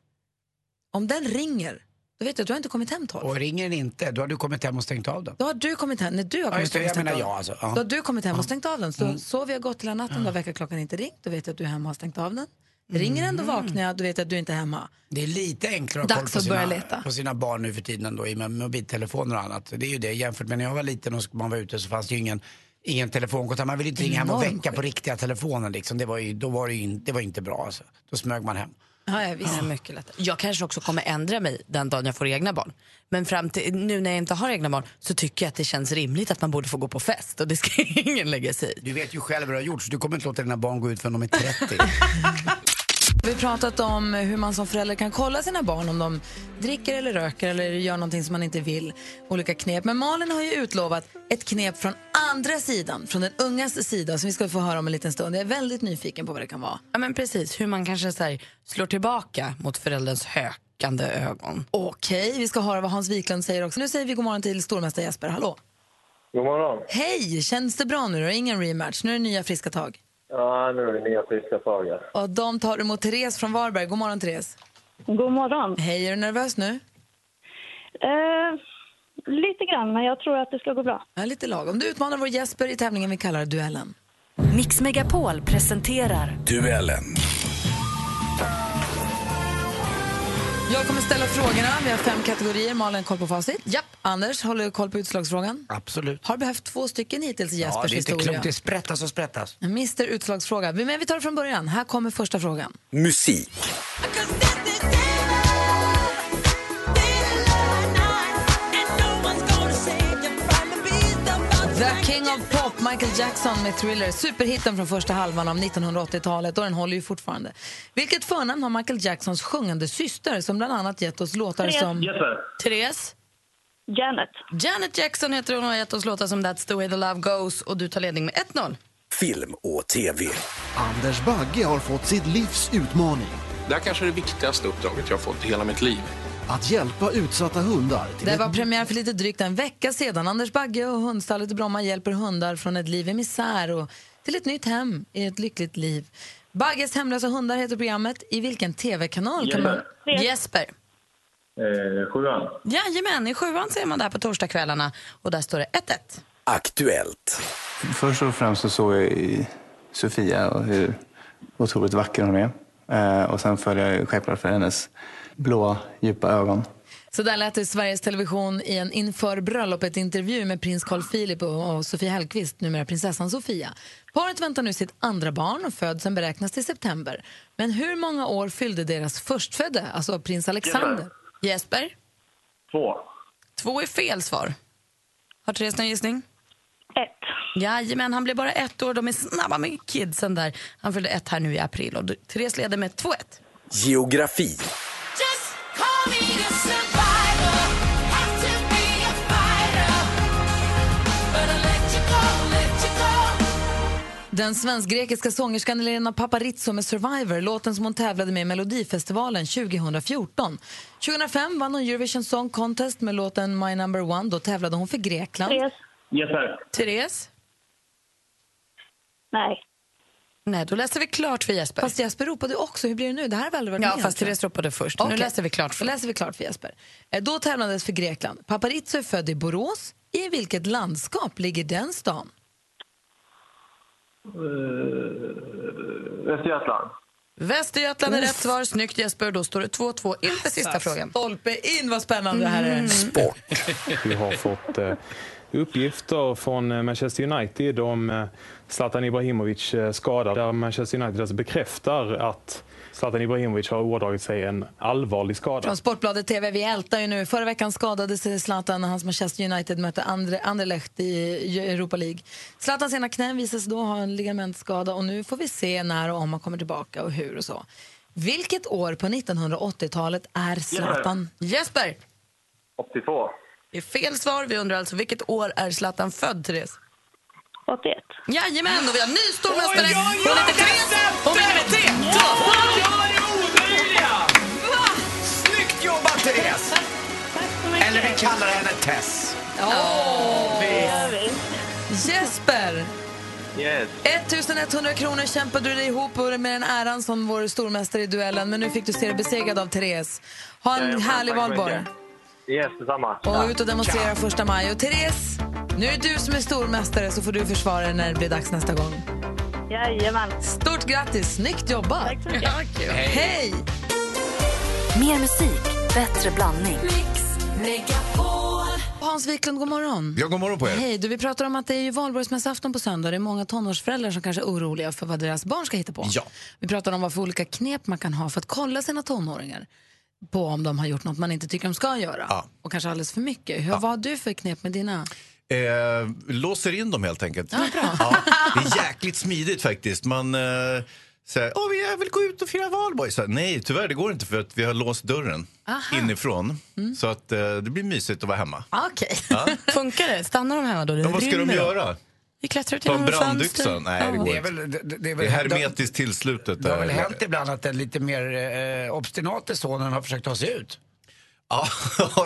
Om den ringer, du vet att du har inte kommit hem tolv. Och ringer den inte, då har du kommit hem och stängt av den. Då har du kommit hem, när du har kommit ja, hem och stängt av ja, alltså. Ja. Då har du kommit hem ja. och stängt av den. Så, mm. så vi har gått till en natten, då har väckarklockan inte ringt. Då vet jag att du hemma har stängt av den. Mm. Ringer den, då vaknar jag, då vet jag att du inte är hemma. Det är lite enklare att kolla på sina, på sina barn nu för tiden då, i med mobiltelefoner och annat. Det är ju det, jämfört med när jag var liten och man var ute så fanns det ju ingen, ingen telefonkontakt. Man ville inte ringa hem och väcka skit på riktiga telefoner liksom. Det var ju, då var det ju in, det var inte bra alltså. Då smög man hem. Ja, jag visste mycket lättare. Jag kanske också kommer ändra mig den dagen jag får egna barn. Men fram till nu när jag inte har egna barn så tycker jag att det känns rimligt att man borde få gå på fest. Och det ska ingen lägga sig i. Du vet ju själv vad du har gjort, så du kommer inte låta dina barn gå ut förrän de är trettio. Vi har pratat om hur man som förälder kan kolla sina barn om de dricker eller röker eller gör någonting som man inte vill. Olika knep. Men Malin har ju utlovat ett knep från andra sidan, från den ungas sida, som vi ska få höra om en liten stund. Jag är väldigt nyfiken på vad det kan vara. Ja, men precis. Hur man kanske så här, slår tillbaka mot förälderns hökande ögon. Okej, vi ska höra vad Hans Wiklund säger också. Nu säger vi god morgon till stormästare Jesper. Hallå. God morgon. Hej, känns det bra nu då? Ingen rematch. Nu är det nya friska tag. Ja, nu är det nya friska frågor. Och de tar emot Therese från Varberg. God morgon, Therese. God morgon. Hej, är du nervös nu? Eh, lite grann, men jag tror att det ska gå bra. Ja, lite lagom. Du utmanar vår Jesper i tävlingen vi kallar Duellen. Mixmegapol presenterar Duellen. Jag kommer ställa frågorna. Vi har fem kategorier. Malin, koll på facit. Japp. Anders, håller du koll på utslagsfrågan? Absolut. Har behövt två stycken hittills i Jespers historia. Ja, det är inte historia. Klokt. Det sprättas och sprättas. Mister Utslagsfråga. Men vi tar det från början. Här kommer första frågan. Musik. The King of Pop, Michael Jackson med Thriller. Superhitten från första halvan av nittonhundraåttiotalet och den håller ju fortfarande. Vilket förnamn har Michael Jacksons sjungande syster som bland annat gett oss låtar Therese. som... Yes, Therese. Janet. Janet Jackson heter hon och har gett oss låtar som That's the way the love goes. Och du tar ledning med ett noll. Film och tv. Anders Bagge har fått sitt livs utmaning. Det här kanske är det viktigaste uppdraget jag har fått i hela mitt liv. Att hjälpa utsatta hundar. Till det var ett... premiär för lite drygt en vecka sedan. Anders Bagge och hundstallet i Bromma hjälper hundar från ett liv i misär och till ett nytt hem i ett lyckligt liv. Bagges hemlösa hundar heter programmet. I vilken tv-kanal? Jesper. Kan man... Jesper. Eh, sjuan. Jajamän, i sjuan ser man där på torsdagskvällarna. Och där står det ett ett. Aktuellt. Först och främst så såg jag i Sofia och hur otroligt vacker hon är. Eh, och sen följer jag självklart för hennes blå, djupa ögon. Så där lät det Sveriges Television i en inför bröllopet intervju med prins Carl Philip och Sofia Hellqvist, numera prinsessan Sofia. Paret väntar nu sitt andra barn och födseln beräknas till september. Men hur många år fyllde deras förstfödde, alltså prins Alexander? Jesper? Jesper? Två. Två är fel svar. Har Therese någon gissning? Ett. Jajamän, han blev bara ett år. De är snabba med kidsen där. Han följde ett här nu i april och Therese leder med två ett. Geografi. Den svensk-grekiska sångerskan Elena Paparizou med Survivor, låten som hon tävlade med i Melodifestivalen tjugohundrafjorton. tjugohundrafem vann hon Eurovision Song Contest med låten My Number One. Då tävlade hon för Grekland. Therese? Yes, Therese? Nej. Nej, då läser vi klart för Jesper. Fast Jesper ropade också. Hur blir det nu? Det här väl varit. Ja, med, fast Therese ropade först. Okay. Nu läser vi klart för. Läser vi klart för Jesper. Då tävlades för Grekland. Paparizou är född i Borås. I vilket landskap ligger den stan? Uh, Västergötland. Västergötland är rätt svar. Snyggt Jesper, då står det två två. Inte sista frågan. Stolpe in, vad spännande det här är. Mm. Sport. Vi har fått eh, uppgifter från Manchester United om eh, Zlatan Ibrahimović eh, skada. Där Manchester United alltså bekräftar att Zlatan Ibrahimović har ådragit sig en allvarlig skada. Från Sportbladet T V, vi ältar ju nu. Förra veckan skadade sig Zlatan när hans Manchester United mötte Andre, Anderlecht i Europa League. Zlatans ena knän visas då ha en ligamentskada och nu får vi se när och om han kommer tillbaka och hur och så. Vilket år på nittonhundraåttiotalet är Zlatan? Yeah. Jesper! åttiotvå. Det är fel svar. Vi undrar alltså vilket år är Zlatan född, Therese? åttioett. Jajamän, och vi har ny stormästare. Hon heter Therese. Hon vinner med tre. Snyggt jobbat, Therese. Eller vi kallar henne Tess. Åh, Jesper. Yes. ettusen etthundra kronor kämpade du dig ihop med den äran som vår stormästare i duellen. Men nu fick du se dig besegrad av Therese. Ha en härlig Valborg. Yes, detsamma. Och ut och demonstrera första maj. Och Therese, nu är du som är stormästare, så får du försvara när det blir dags nästa gång. Jajamän. Stort grattis, snyggt jobbat. Tack så mycket. Ja, hej. Hej. Mer musik, bättre blandning. Mix Megapol. Hans Wiklund, god morgon. Ja, god morgon på er. Hej, du, vi pratar om att det är ju valborgsmässoafton på söndag. Det är många tonårsföräldrar som kanske är oroliga för vad deras barn ska hitta på. Ja. Vi pratar om vad för olika knep man kan ha för att kolla sina tonåringar på om de har gjort något man inte tycker de ska göra. Ja. Och kanske alldeles för mycket. Hur, ja. Vad har du för knep med dina... Eh, låser in dem helt enkelt. Ja, bra. Ja, det är jäkligt smidigt faktiskt. Man eh, säger, åh, jag vill gå ut och fira Valborg. Så, nej, tyvärr, det går inte för att vi har låst dörren. Aha. Inifrån. Mm. Så att eh, det blir mysigt att vara hemma. Okej. Okay. Ja. Funkar det? Stannar de hemma då? Det ja, vad ska de göra? Vi klättrar till någon brandyxa. Nej, det går inte. Det är väl, det, det är väl det hermetiskt de, tillslutet. Det har väl hänt ibland att den lite mer eh, obstinate sonen har försökt ta sig ut. Ja,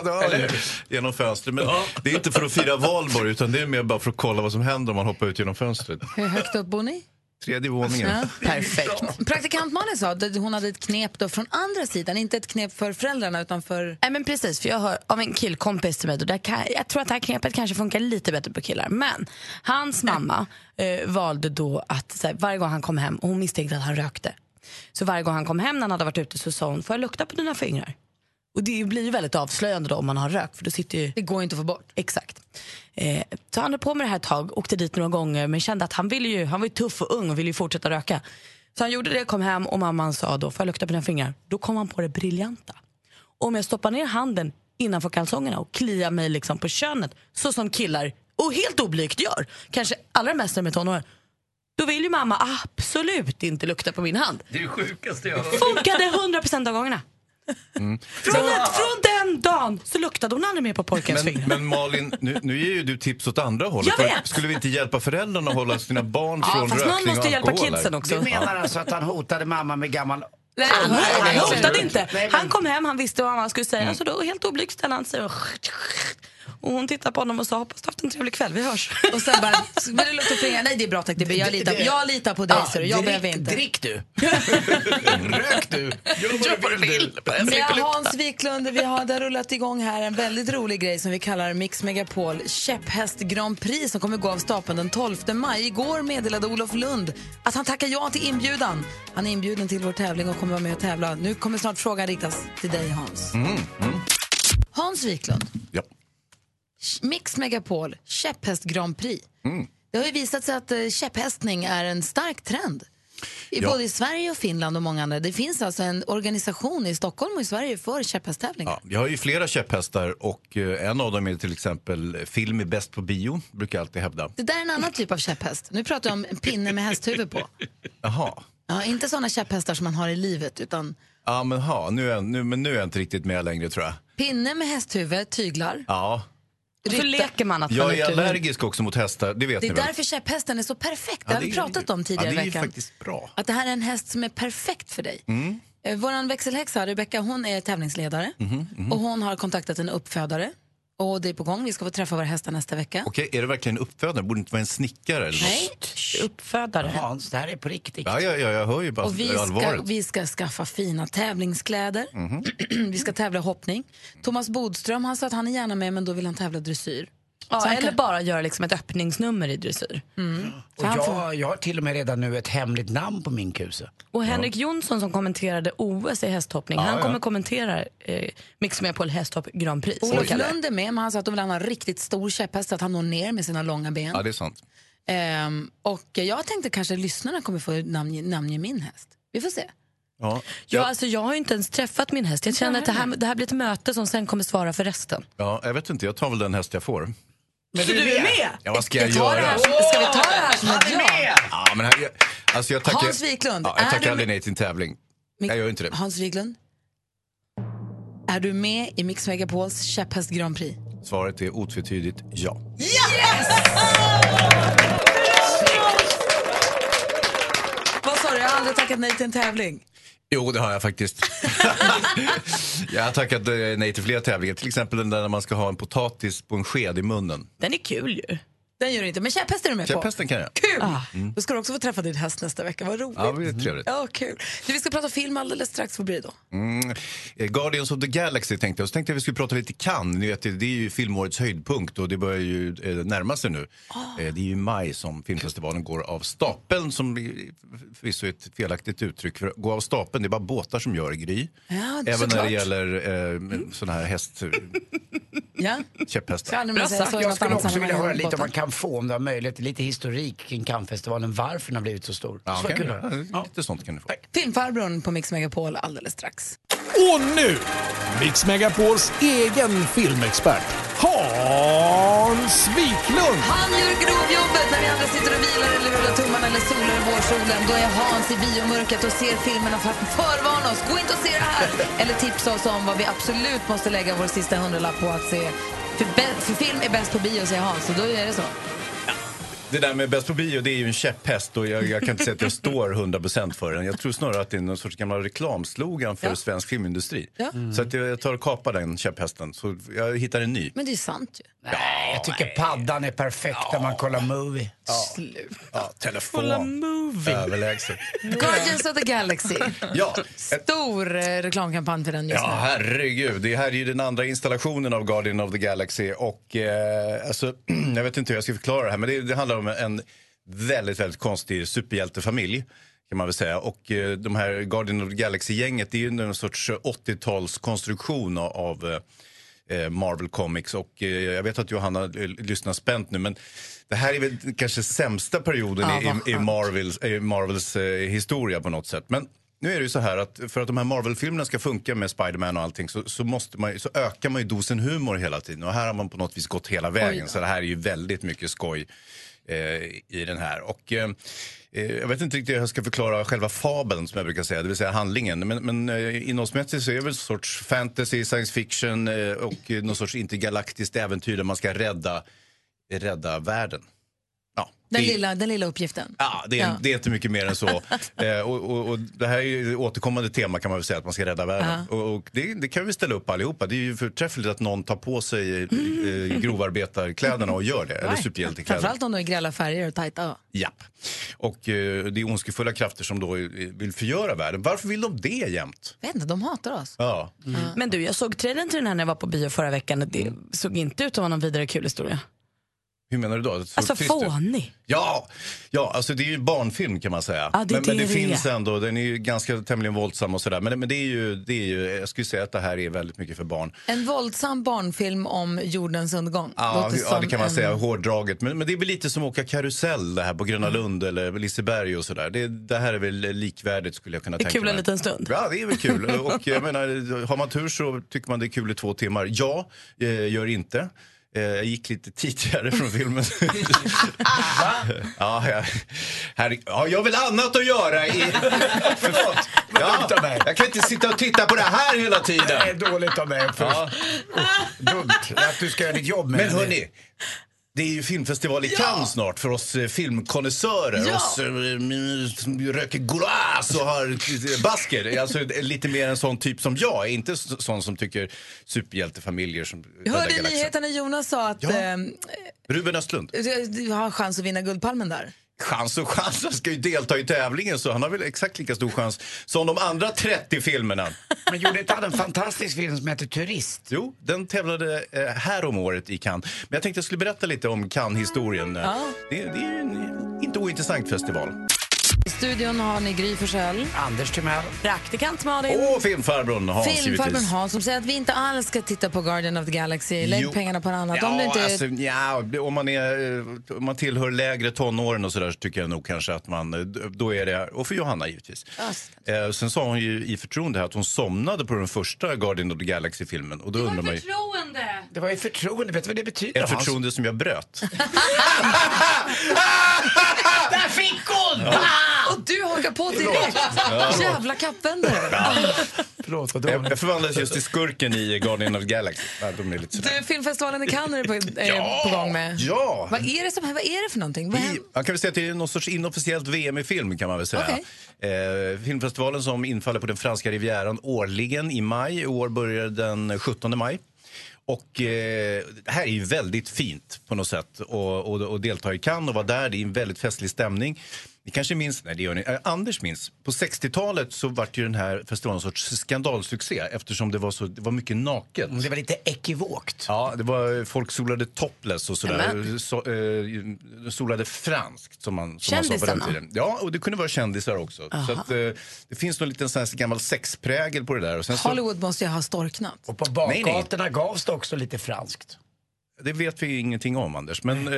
det har det. Genom fönstret. Men det är inte för att fira Valborg, utan det är mer bara för att kolla vad som händer om man hoppar ut genom fönstret. Hur högt upp bor ni? Tredje våningen. Ja, perfekt. Praktikant Malin sa att hon hade ett knep då från andra sidan. Inte ett knep för föräldrarna utan för... Nej men precis, för jag hör av en killkompis till mig. Där kan, jag tror att det här knepet kanske funkar lite bättre på killar. Men hans mamma eh, valde då att så här, varje gång han kom hem, och hon misstänkte att han rökte. Så varje gång han kom hem när han hade varit ute så sa hon, får jag lukta på dina fingrar? Och det blir ju väldigt avslöjande då om man har rökt, för då sitter ju... Det går inte att få bort. Exakt. Eh, så han är på med det här ett tag, åkte dit några gånger, men kände att han ville ju, han var ju tuff och ung och ville ju fortsätta röka. Så han gjorde det, kom hem och mamman sa då, får jag lukta på dina fingrar? Då kom han på det briljanta. Om jag stoppar ner handen innanför kalsongerna och kliar mig liksom på könet, så som killar, och helt oblygt gör, kanske allra mest med tonåren, då vill ju mamma absolut inte lukta på min hand. Det är det sjukaste jag har. Funkade hundra procent av gångerna. Mm. Från, så, från den dagen så luktade hon aldrig mer på pojkens men, fingrar. Men Malin, nu, nu ger ju du tips åt andra hållet. Skulle vi inte hjälpa föräldrarna att hålla sina barn ja, från rökning och alkohol? Ja, fast någon måste hjälpa kidsen också. Du menar alltså att han hotade mamma med gammal... Nej, han, nej, han nej, hotade nej, inte. Nej, men... Han kom hem, han visste vad han skulle säga. Mm. Så då helt oblygt ställde han sig och... Och hon tittar på honom och sa, hoppas du har haft en trevlig kväll, vi hörs. Och sen bara, men du låter fringa, nej det är bra tack, det, jag, litar, jag litar på dig, ja, så jag drick, behöver inte. Drick du, rök du, gör vad du vill. Vi har Hans Wiklund, vi har där rullat igång här en väldigt rolig grej som vi kallar Mixmegapol Käpphäst Grand Prix som kommer gå av stapeln den tolfte maj. Igår meddelade Olof Lund att han tackar ja till inbjudan. Han är inbjuden till vår tävling och kommer vara med och tävla. Nu kommer snart frågan riktas till dig, Hans. Mm, mm. Hans Wiklund. Ja. Mix Megapol, käpphäst Grand Prix. Mm. Det har ju visat sig att uh, käpphästning är en stark trend. I ja. Både i Sverige och Finland och många andra. Det finns alltså en organisation i Stockholm och i Sverige för käpphästtävlingar. Ja, vi har ju flera käpphästar och uh, en av dem är till exempel film är bäst på bio, brukar jag alltid hävda. Det där är en annan typ av käpphäst. Nu pratar jag om en pinne med hästhuvud på. Jaha. Ja, inte sådana käpphästar som man har i livet, utan... Ja, men, ha, nu är, nu, men nu är jag inte riktigt med längre, tror jag. Pinne med hästhuvud, tyglar. Ja. Så leker man att jag är allergisk också mot hästar, det vet ni väl. Det är därför käpphästen är så perfekt, ja, det har vi pratat om tidigare i veckan. Ja, det är faktiskt bra. Att det här är en häst som är perfekt för dig. Mm. Våran växelhäxa, Rebecca, hon är tävlingsledare. Mm-hmm, mm-hmm. Och hon har kontaktat en uppfödare. Och det är på gång, vi ska få träffa våra hästar nästa vecka. Okej, är det verkligen en uppfödare? Borde det inte vara en snickare eller något? Nej, uppfödare. Hans, det här är på riktigt. Ja, ja, ja, jag hör ju bara och vi ska, vi ska skaffa fina tävlingskläder. Mm-hmm. Vi ska tävla hoppning. Thomas Bodström, han sa att han är gärna med, men då vill han tävla dressyr. Ja, eller kan... bara göra liksom ett öppningsnummer i dressyr. Mm. Och jag, får... jag har till och med redan nu ett hemligt namn på min kuse. Och Henrik ja. Jonsson som kommenterade O S i hästhoppning, ja, han ja. kommer kommentera eh, Mixmegapol hästhopp Grand Prix. Olof Lund är med, men han sa att de vill ha en riktigt stor käpphäst så att han når ner med sina långa ben. Ja, det är sant. Ehm, och jag tänkte kanske lyssnarna kommer få namnge, namnge min häst. Vi får se. Ja, jag... ja, alltså jag har ju inte ens träffat min häst. Jag känner Nej. att det här, det här blir ett möte som sen kommer svara för resten. Ja, jag vet inte, jag tar väl den häst jag får. Men så du är med? med? Ja, vad ska jag, jag göra? Som, ska vi ta det här som ett ja? Ja, men här, jag, alltså jag tackar, Hans Wiklund, ja, jag tackar aldrig nej till en tävling. Mik- jag gör inte det. Hans Wiklund, är du med i Mix Megapols käpphäst Grand Prix? Svaret är otvetydigt ja. Yes! Yes! Vad sa du? Jag har aldrig tackat nej till en tävling. Jo, det har jag faktiskt. Jag har tackat nej till flera tävlingar. Till exempel den där när man ska ha en potatis på en sked i munnen. Den är kul ju. Den gör du inte, men käpphästen är du med på. Käpphästen kan jag. Kul! Ah, mm. Då ska du också få träffa din häst nästa vecka, vad roligt. Ja, det är trevligt. Ja, kul. Du, vi ska prata film alldeles strax, vad blir det då? Mm. Eh, Guardians of the Galaxy tänkte jag. Så tänkte jag att vi skulle prata lite Cannes. Ni vet, det är ju filmårets höjdpunkt och det börjar ju eh, närma sig nu. Oh. Eh, det är ju maj som filmfestivalen går av stapeln, som förvisso är ett felaktigt uttryck. För gå av stapeln, det är bara båtar som gör grej. Ja, även såklart. När det gäller eh, mm. sådana här häst... Ja. Käpphästar. Jag, så jag skulle också vilja höra lite om man kan få, om det har möjlighet, lite historik kring Cannesfestivalen, varför den har blivit så stor. Ja, så kan ja, ja. Lite sånt kan du få. Filmfarbrorn på Mix Megapol alldeles strax. Och nu, Mix Megapols egen filmexpert, Hans Wiklund. Han gör grovjobbet när vi andra sitter och vilar eller rullar tummarna eller solar vårsolen. Då är Hans i biomörket och ser filmerna för att förvarna oss. Gå inte och se det här! Eller tipsa oss om vad vi absolut måste lägga vår sista hundralapp på att se. För, be- för film är bäst på bio, säger Hans, och då är det så. Det där med bäst på bio, det är ju en käpphäst och jag, jag kan inte säga att jag står hundra procent för den. Jag tror snarare att det är någon sorts gammal reklamslogan för ja. svensk filmindustri. Ja. Mm. Så att jag tar och kapar den käpphästen, så jag hittar en ny. Men det är sant ju. Ja, nej, jag tycker nej. paddan är perfekt när ja. man kollar movie. Ja. Slut. Ja, telefon. Kolla movie. Överlägset. Guardians of the Galaxy. Ja. Stor eh, reklamkampanj för den just ja, nu. Ja, herregud. Det här är ju den andra installationen av Guardians of the Galaxy. Och eh, alltså, jag vet inte hur jag ska förklara det här, men det, det handlar om en väldigt, väldigt konstig superhjältefamilj, kan man väl säga. Och eh, de här Guardians of the Galaxy-gänget, det är ju en sorts åttiotalskonstruktion av eh, Marvel Comics. Och eh, jag vet att Johanna l- lyssnar spänt nu, men det här är väl kanske sämsta perioden ja, i, i Marvels, eh, Marvels eh, historia på något sätt. Men Nu är det ju så här att för att de här Marvel-filmerna ska funka med Spider-Man och allting så, så, måste man, så ökar man ju dosen humor hela tiden. Och här har man på något vis gått hela vägen. Oj, så det här är ju väldigt mycket skoj eh, i den här. Och eh, jag vet inte riktigt hur jag ska förklara själva fabeln som jag brukar säga. Det vill säga handlingen. Men, men eh, innehållsmässigt så är det väl en sorts fantasy, science fiction eh, och någon sorts intergalaktiskt äventyr där man ska rädda, rädda världen. Ja, den, det, lilla, den lilla uppgiften. Ja, det är, ja. Det är inte mycket mer än så. eh, och, och, och det här är ju återkommande tema kan man väl säga, att man ska rädda världen. Uh-huh. Och, och det, det kan vi ställa upp allihopa. Det är ju förträffligt att någon tar på sig eh, grovarbetarkläderna och gör det. Eller superhjältekläder. Framförallt om de är grälla färger och tajta. Japp. Och eh, det är ondskefulla krafter som då vill förgöra världen. Varför vill de det jämt? Jag vet inte, de hatar oss. Ja. Mm. Mm. Men du, jag såg trailern till den här när jag var på bio förra veckan. Det såg inte ut att vara någon vidare kul historia. Hur menar du då? Så alltså fånig. Ja, ja, alltså det är ju barnfilm kan man säga. Ja, det, men det, men det, det finns ändå, den är ju ganska tämligen våldsam och sådär. Men, men det, är ju, det är ju, jag skulle säga att det här är väldigt mycket för barn. En våldsam barnfilm om jordens undergång. Ja, det, ja, det kan man en... säga, hårdraget. Men, men det är väl lite som åka karusell det här på Gröna Lund eller Liseberg och sådär. Det, det här är väl likvärdigt skulle jag kunna tänka mig. Det är kul en liten stund. Ja, det är väl kul. Och jag menar, har man tur så tycker man det är kul i två timmar. Ja, eh, gör inte. Jag gick lite tidigare från filmen. ja, jag, här, ja, jag vill annat att göra i... Förlåt. Ja, jag kan inte sitta och titta på det här hela tiden. Det är dåligt av mig. För... Ja. Oh, dumt att du ska göra ditt jobb med. Men hörni, det är ju filmfestival i Cannes ja. snart för oss filmkonnässörer. Ja. Oss röker glas och har basker. Alltså lite mer en sån typ som jag. Inte sån som tycker superhjältefamiljer som... Jag hörde i nyheterna Jonas sa att... Ja. Eh, Ruben Östlund. Du har chans att vinna Guldpalmen där. Chans och chans. Han ska ju delta i tävlingen så han har väl exakt lika stor chans som de andra trettio filmerna. Men gjorde inte en fantastisk film som heter Turist? Jo, den tävlade här om året i Cannes. Men jag tänkte jag skulle berätta lite om Cannes-historien. Ja. Det, det är ju en inte ointressant festival. I studion har ni Gry Forssell. Anders Timell. Praktikant Malin. Och filmfarbrorn Hans givetvis. Filmfarbrorn Hans som säger att vi inte alls ska titta på Guardians of the Galaxy. Lägg jo. pengarna på något annat. Ja, om, inte... alltså, ja, om, man är, om man tillhör lägre tonåren och sådär så tycker jag nog kanske att man... Då är det... Och för Johanna givetvis. Eh, sen sa hon ju i förtroende här att hon somnade på den första Guardians of the Galaxy-filmen. Och då det var undrar förtroende! Man ju, det var ju förtroende. Vet du vad det betyder? Ett Hans? Förtroende som jag bröt. Där fick hon! Ja. Och du hakar på direkt. Ja. Jävla kappvändare. Ja. Förlåt, vad dåligt. Jag förvandlades just till skurken i Guardians of the Galaxy. Ja, de är lite du, filmfestivalen i Cannes är på, eh, ja. på gång med. Ja. Vad är det som vad är det för någonting? Vad I, man kan väl säga att det är någon sorts inofficiellt V M i film kan man väl säga. Okay. Eh, filmfestivalen som infaller på den franska rivieran årligen i maj. I år börjar den sjuttonde maj. Och eh, det här är ju väldigt fint på något sätt. Och, och, och delta i Cannes och vara där. Det är en väldigt festlig stämning. Ni kanske minns, nej det gör ni, eh, Anders minns. På sextiotalet så var det ju den här festivalen en sorts skandalsuccé. Eftersom det var, så, det var mycket naket. Det var lite ekivokt. Ja, det var, folk solade topless och sådär. So, eh, solade franskt som man, som man sa på den tiden. Ja, och det kunde vara kändisar också. Aha. Så att, eh, det finns någon liten sån här gammal sexprägel på det där. Och sen Hollywood så, måste ju ha storknat. Och på bakgatorna gavs det också lite franskt. Det vet vi ingenting om, Anders. Men eh,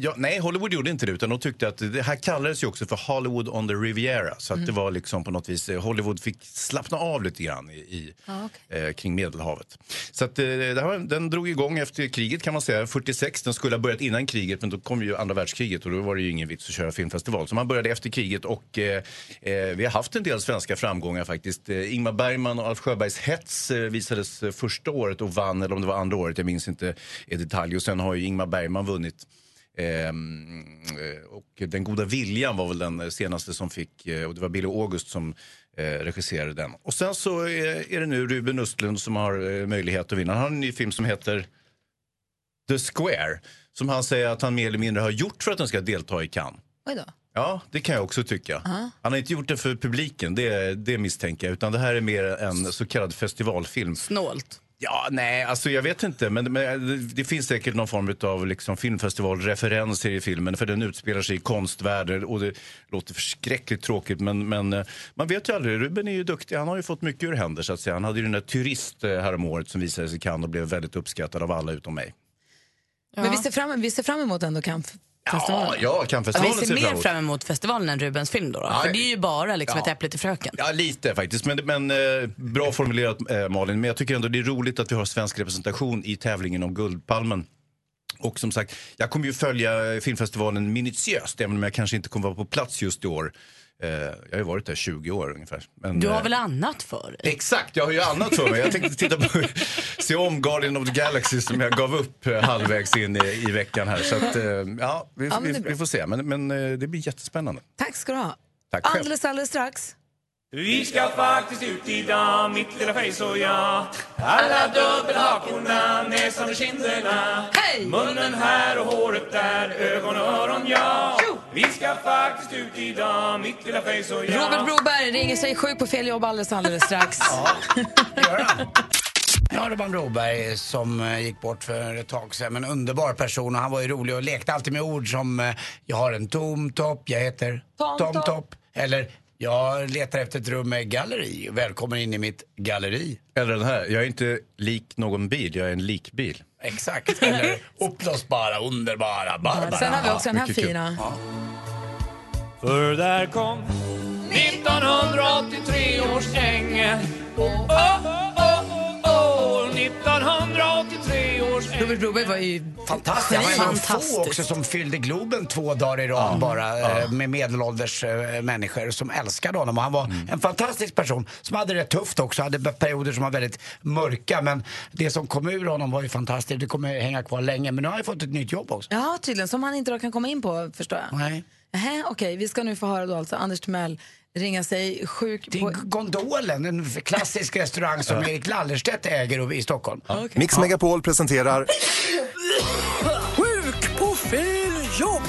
ja, nej, Hollywood gjorde inte det. Utan de tyckte att det här kallades ju också för Hollywood on the Riviera. Så att mm. det var liksom på något vis... Hollywood fick slappna av lite grann i, i, ah, okay. eh, kring Medelhavet. Så att eh, det här, den drog igång efter kriget kan man säga. fyrtiosex, den skulle ha börjat innan kriget. Men då kom ju andra världskriget och då var det ju ingen vits att köra filmfestival. Så man började efter kriget och eh, eh, vi har haft en del svenska framgångar faktiskt. Eh, Ingmar Bergman och Alf Sjöbergs Hets eh, visades första året och vann. Eller om det var andra året, jag minns inte i detalj. Och sen har ju Ingmar Bergman vunnit eh, och Den goda viljan var väl den senaste som fick, och det var Billy August som eh, regisserade den. Och sen så är, är det nu Ruben Östlund som har eh, möjlighet att vinna. Han har en ny film som heter The Square, som han säger att han mer eller mindre har gjort för att den ska delta i Cannes. Oj då. Ja, det kan jag också tycka. Uh-huh. Han har inte gjort det för publiken, det, det misstänker jag. Utan det här är mer en så kallad festivalfilm. Snålt. Ja, nej, alltså jag vet inte, men, men det, det finns säkert någon form av liksom filmfestivalreferenser i filmen, för den utspelar sig i konstvärlden och det låter förskräckligt tråkigt, men, men man vet ju aldrig. Ruben är ju duktig, han har ju fått mycket ur händer så att säga. Han hade ju den där Turist här om året som visade sig i Cannes och blev väldigt uppskattad av alla utom mig. Ja. Men vi ser fram, vi ser fram emot ändå Cannes festivalen? Ja, kan festivalen vi ser mer fram emot festivalen än Rubens film då, då? För det är ju bara liksom ja. ett äpple till fröken. Ja, lite faktiskt, men, men eh, bra formulerat eh, Malin. Men jag tycker ändå det är roligt att vi har svensk representation i tävlingen om Guldpalmen. Och som sagt, jag kommer ju följa filmfestivalen minutiöst, även om jag kanske inte kommer vara på plats just i år. Jag har ju varit där tjugo år ungefär. Men, du har väl annat för dig? Exakt, jag har ju annat för mig. Jag tänkte titta på se om Guardians of the Galaxy som jag gav upp halvvägs in i, i veckan här. Så att, ja, vi, ja, vi, vi får se. Men, men det blir jättespännande. Tack ska du ha. Tack själv. Alldeles, alldeles strax. Vi ska faktiskt ut idag, mitt lilla face och jag. Alla dubbelhakorna, näsan och kinderna. Hey! Munnen här och håret där, ögon och öron, ja. Vi ska faktiskt ut idag, mitt lilla face och jag. Robert Broberg ringer sig sjuk på fel jobb alldeles alldeles strax. Ja, gör han. Ja, Robert Broberg som gick bort för ett tag sedan. En underbar person och han var ju rolig och lekte alltid med ord som jag har en tomtopp, jag heter Tomtopp. Eller... jag letar efter ett rum med galleri. Välkommen in i mitt galleri. Eller den här, jag är inte lik någon bil, jag är en likbil. Exakt, eller upplösbara, underbara, barbara. Ja, sen har vi också den här mycket fina. Ja. För där kom nittonhundraåttiotre års ängel. Oh, oh, oh, oh, oh, nittonhundraåttiotre års ängel. Robert Broberg var ju fantastisk. Han var en av få också som fyllde Globen två dagar i rad mm. bara mm. med medelålders människor som älskade honom. Och han var mm. en fantastisk person som hade det tufft också. Hade perioder som var väldigt mörka. Men det som kom ur honom var ju fantastiskt. Det kommer hänga kvar länge. Men nu har jag fått ett nytt jobb också. Ja, tydligen. Som han inte då kan komma in på, förstår jag. Nej. Okej, okay. Vi ska nu få höra då alltså Anders Timell ringa sig sjuk till på... Gondolen, en klassisk restaurang som Erik Lallerstedt äger i Stockholm. Okay. Mixmegapol presenterar Sjuk på fel jobb.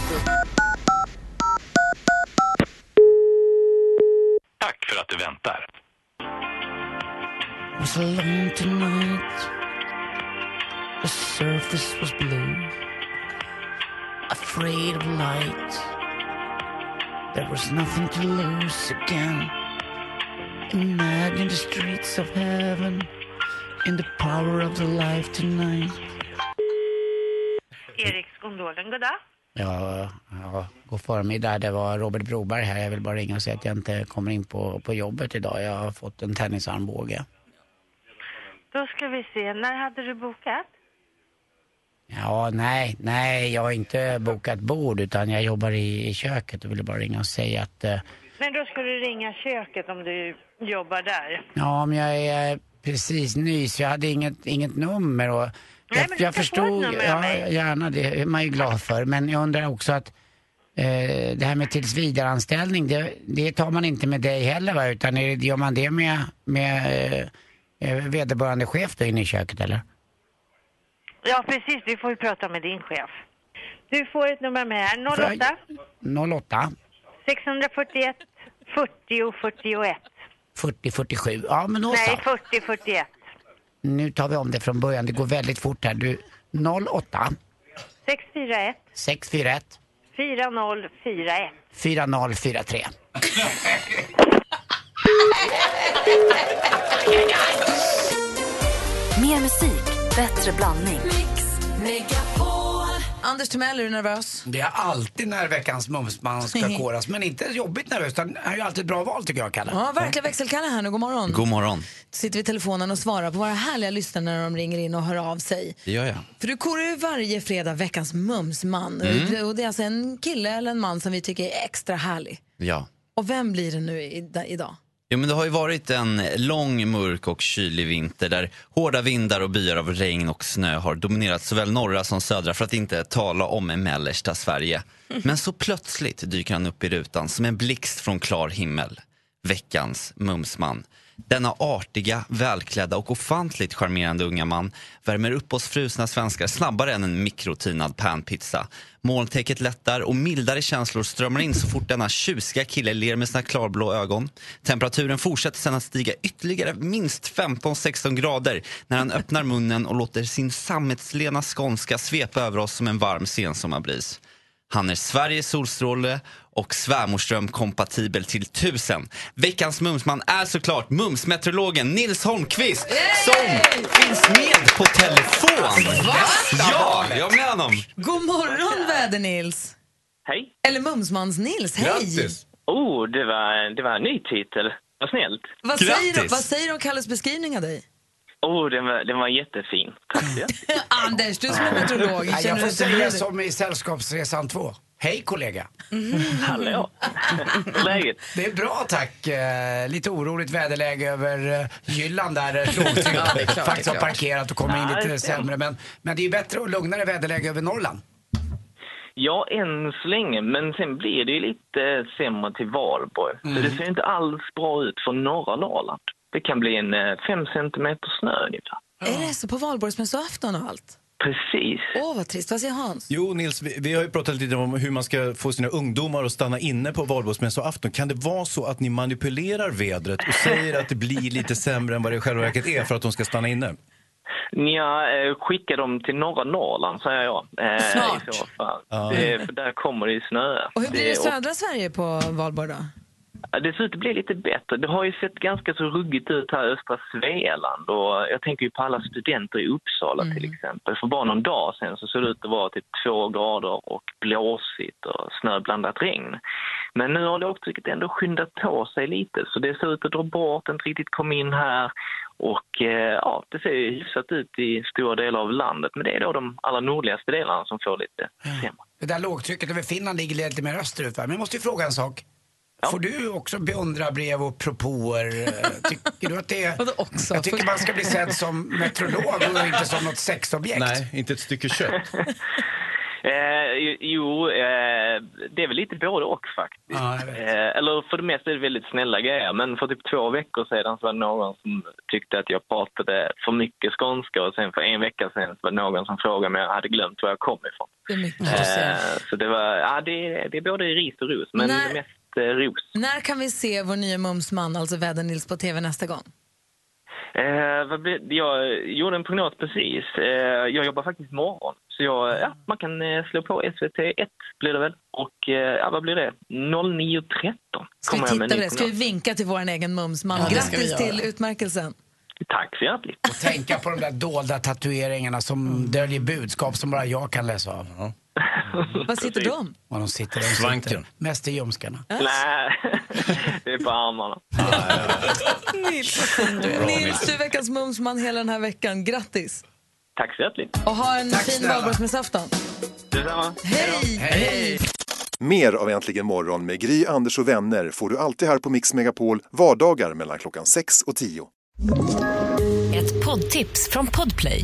Tack för att du väntar. It was a long tonight. The surface was blue. Afraid of light. There was nothing to lose again. Imagine the streets of heaven in the power of the life tonight. Erik Gondolen, god dag. Ja, ja, god förmiddag. Det var Robert Broberg här. Jag vill bara ringa och säga att jag inte kommer in på, på jobbet idag. Jag har fått en tennisarmbåge. Då ska vi se. När hade du bokat? Ja, nej, nej, jag har inte bokat bord utan jag jobbar i, i köket och ville bara ringa och säga att... Eh... Men då ska du ringa köket om du jobbar där. Ja, men jag är precis ny så jag hade inget, inget nummer och... Nej, jag, men jag förstod, ja, gärna, det är man ju glad för. Men jag undrar också att eh, det här med tillsvidareanställning, det, det tar man inte med dig heller va? Utan är, gör man det med, med eh, vederbörande chef då inne i köket eller? Ja, precis. Du får ju prata med din chef. Du får ett nummer med här. noll åtta sex fyra ett fyrtio fyrtioett fyrtio fyrtiosju. Ja, men någonstans. Nej, fyrtio fyrtioett. Nu tar vi om det från början. Det går väldigt fort här. Du, noll åtta sex fyra ett sex fyra ett fyra noll fyra ett fyra noll fyra tre. Mer musik. Bättre blandning. Mix Megapol. Anders Timell, är du nervös? Det är alltid när veckans mumsman ska koras. Men inte jobbigt nervös, utan är ju alltid ett bra val tycker jag, Kalle. Ja, verkligen. Växelkalle här nu, god morgon. God morgon. Då sitter vi i telefonen och svarar på våra härliga lyssnare när de ringer in och hör av sig. Det gör jag. För du korar ju varje fredag veckans mumsman. Mm. Och det är alltså en kille eller en man som vi tycker är extra härlig. Ja. Och vem blir det nu idag? Ja, men det har ju varit en lång, mörk och kylig vinter där hårda vindar och byar av regn och snö har dominerat såväl norra som södra för att inte tala om mellersta Sverige. Men så plötsligt dyker han upp i rutan som en blixt från klar himmel. Veckans mumsman. Denna artiga, välklädda och ofantligt charmerande unga man värmer upp oss frusna svenskar snabbare än en mikrotinad panpizza. Molntäcket lättar och mildare känslor strömmar in så fort denna tjusiga kille ler med sina klarblå ögon. Temperaturen fortsätter sedan att stiga ytterligare minst femton sexton grader när han öppnar munnen och låter sin sammetslena skånska svepa över oss som en varm sensommarbris. Han är Sveriges solstråle och Svärmorström kompatibel till tusen. Veckans mumsman är såklart mumsmeteorologen Nils Holmqvist som finns med på telefon. Ja, jag är med honom. God morgon väder Nils. Hej. Eller Mumsmans-Nils, hej. Grattis. Oh, det var, det var en ny titel. Vad snällt. Vad säger, du, vad säger du om Kalles beskrivning av dig? Åh, oh, den, den var jättefin. Tack. Anders, du som är meteorolog. Ja, jag får säga som i Sällskapsresan två. Hej kollega. Mm. Hallå. Läget? Det är bra, tack. Lite oroligt väderläge över Jylland där lågtryck ja, faktiskt har parkerat och kommer in lite ja, sämre. Men, men det är ju bättre och lugnare väderläge över Norrland. Ja, än så länge. Men sen blir det ju lite sämre till Valborg. Mm. Så det ser inte alls bra ut för norra Norrland. Det kan bli en fem centimeter snö ungefär. Ja. Är det så på Valborgsmässoafton och allt? Precis. Åh, oh, vad trist. Vad säger Hans? Jo, Nils, vi, vi har ju pratat lite om hur man ska få sina ungdomar att stanna inne på Valborgsmässoafton. Kan det vara så att ni manipulerar vädret och säger att det blir lite sämre än vad det själva verket är för att de ska stanna inne? Ja, skicka dem till norra Norrland, säger jag. Snart. I så fall. Ah. Det, för där kommer det ju snö. Och hur blir det i södra Sverige på Valborg då? Det ser ut att bli lite bättre. Det har ju sett ganska så ruggigt ut här i östra Svealand. Och jag tänker ju på alla studenter i Uppsala mm. till exempel. För bara någon dag sen så såg det ut att vara typ två grader och blåsigt och snöblandat regn. Men nu har lågtrycket ändå skyndat på sig lite. Så det ser ut att dra bort, inte riktigt kom in här. Och eh, ja, det ser ju hyfsat ut i stora delar av landet. Men det är då de allra nordligaste delarna som får lite mm. sämre. Det där lågtrycket över Finland ligger lite mer österut. Men jag måste ju fråga en sak. Ja. Får du också beundra brev och propåer? Tycker du att det är... Jag tycker man ska bli sedd som meteorolog och inte som något sexobjekt. Nej, inte ett stycke kött. Eh, jo, eh, det är väl lite både och faktiskt. Ah, eh, eller för det mesta är det väldigt snälla grejer. Men för typ två veckor sedan så var det någon som tyckte att jag pratade för mycket skånska. Och sen för en vecka sedan så var det någon som frågade mig om jag hade glömt var jag kom ifrån. Det är mycket eh, så det var, ja, det, det är både ris och ros. Men det mest ros. När kan vi se vår nya mumsman, alltså väder-Nils, på tv nästa gång? Eh, vad blir, jag gjorde en prognos precis. Eh, jag jobbar faktiskt morgon. Så jag, ja, man kan slå på S V T ett blir det väl. Och eh, ja, vad blir det? noll nio tretton. Ska vi titta på det? Ska vi vinka till vår egen mumsman? Ja, grattis till utmärkelsen. Tack så hjärtligt. Och tänka på de där dolda tatueringarna som mm. döljer budskap som bara jag kan läsa av. Ja. Vad sitter de? Ja, de sitter de svanken. Mest i ljumskarna. Nej, det är på armarna. Nils, Nils, du är veckans mumsman hela den här veckan. Grattis. Tack så hjärtligt. Och ha en Tack fin valborgsmässoafton. Detsamma. Hej. Hej. Hej. Mer av Äntligen morgon med Gry, Anders och vänner får du alltid här på Mix Megapol vardagar mellan klockan sex och tio. Ett poddtips från Podplay.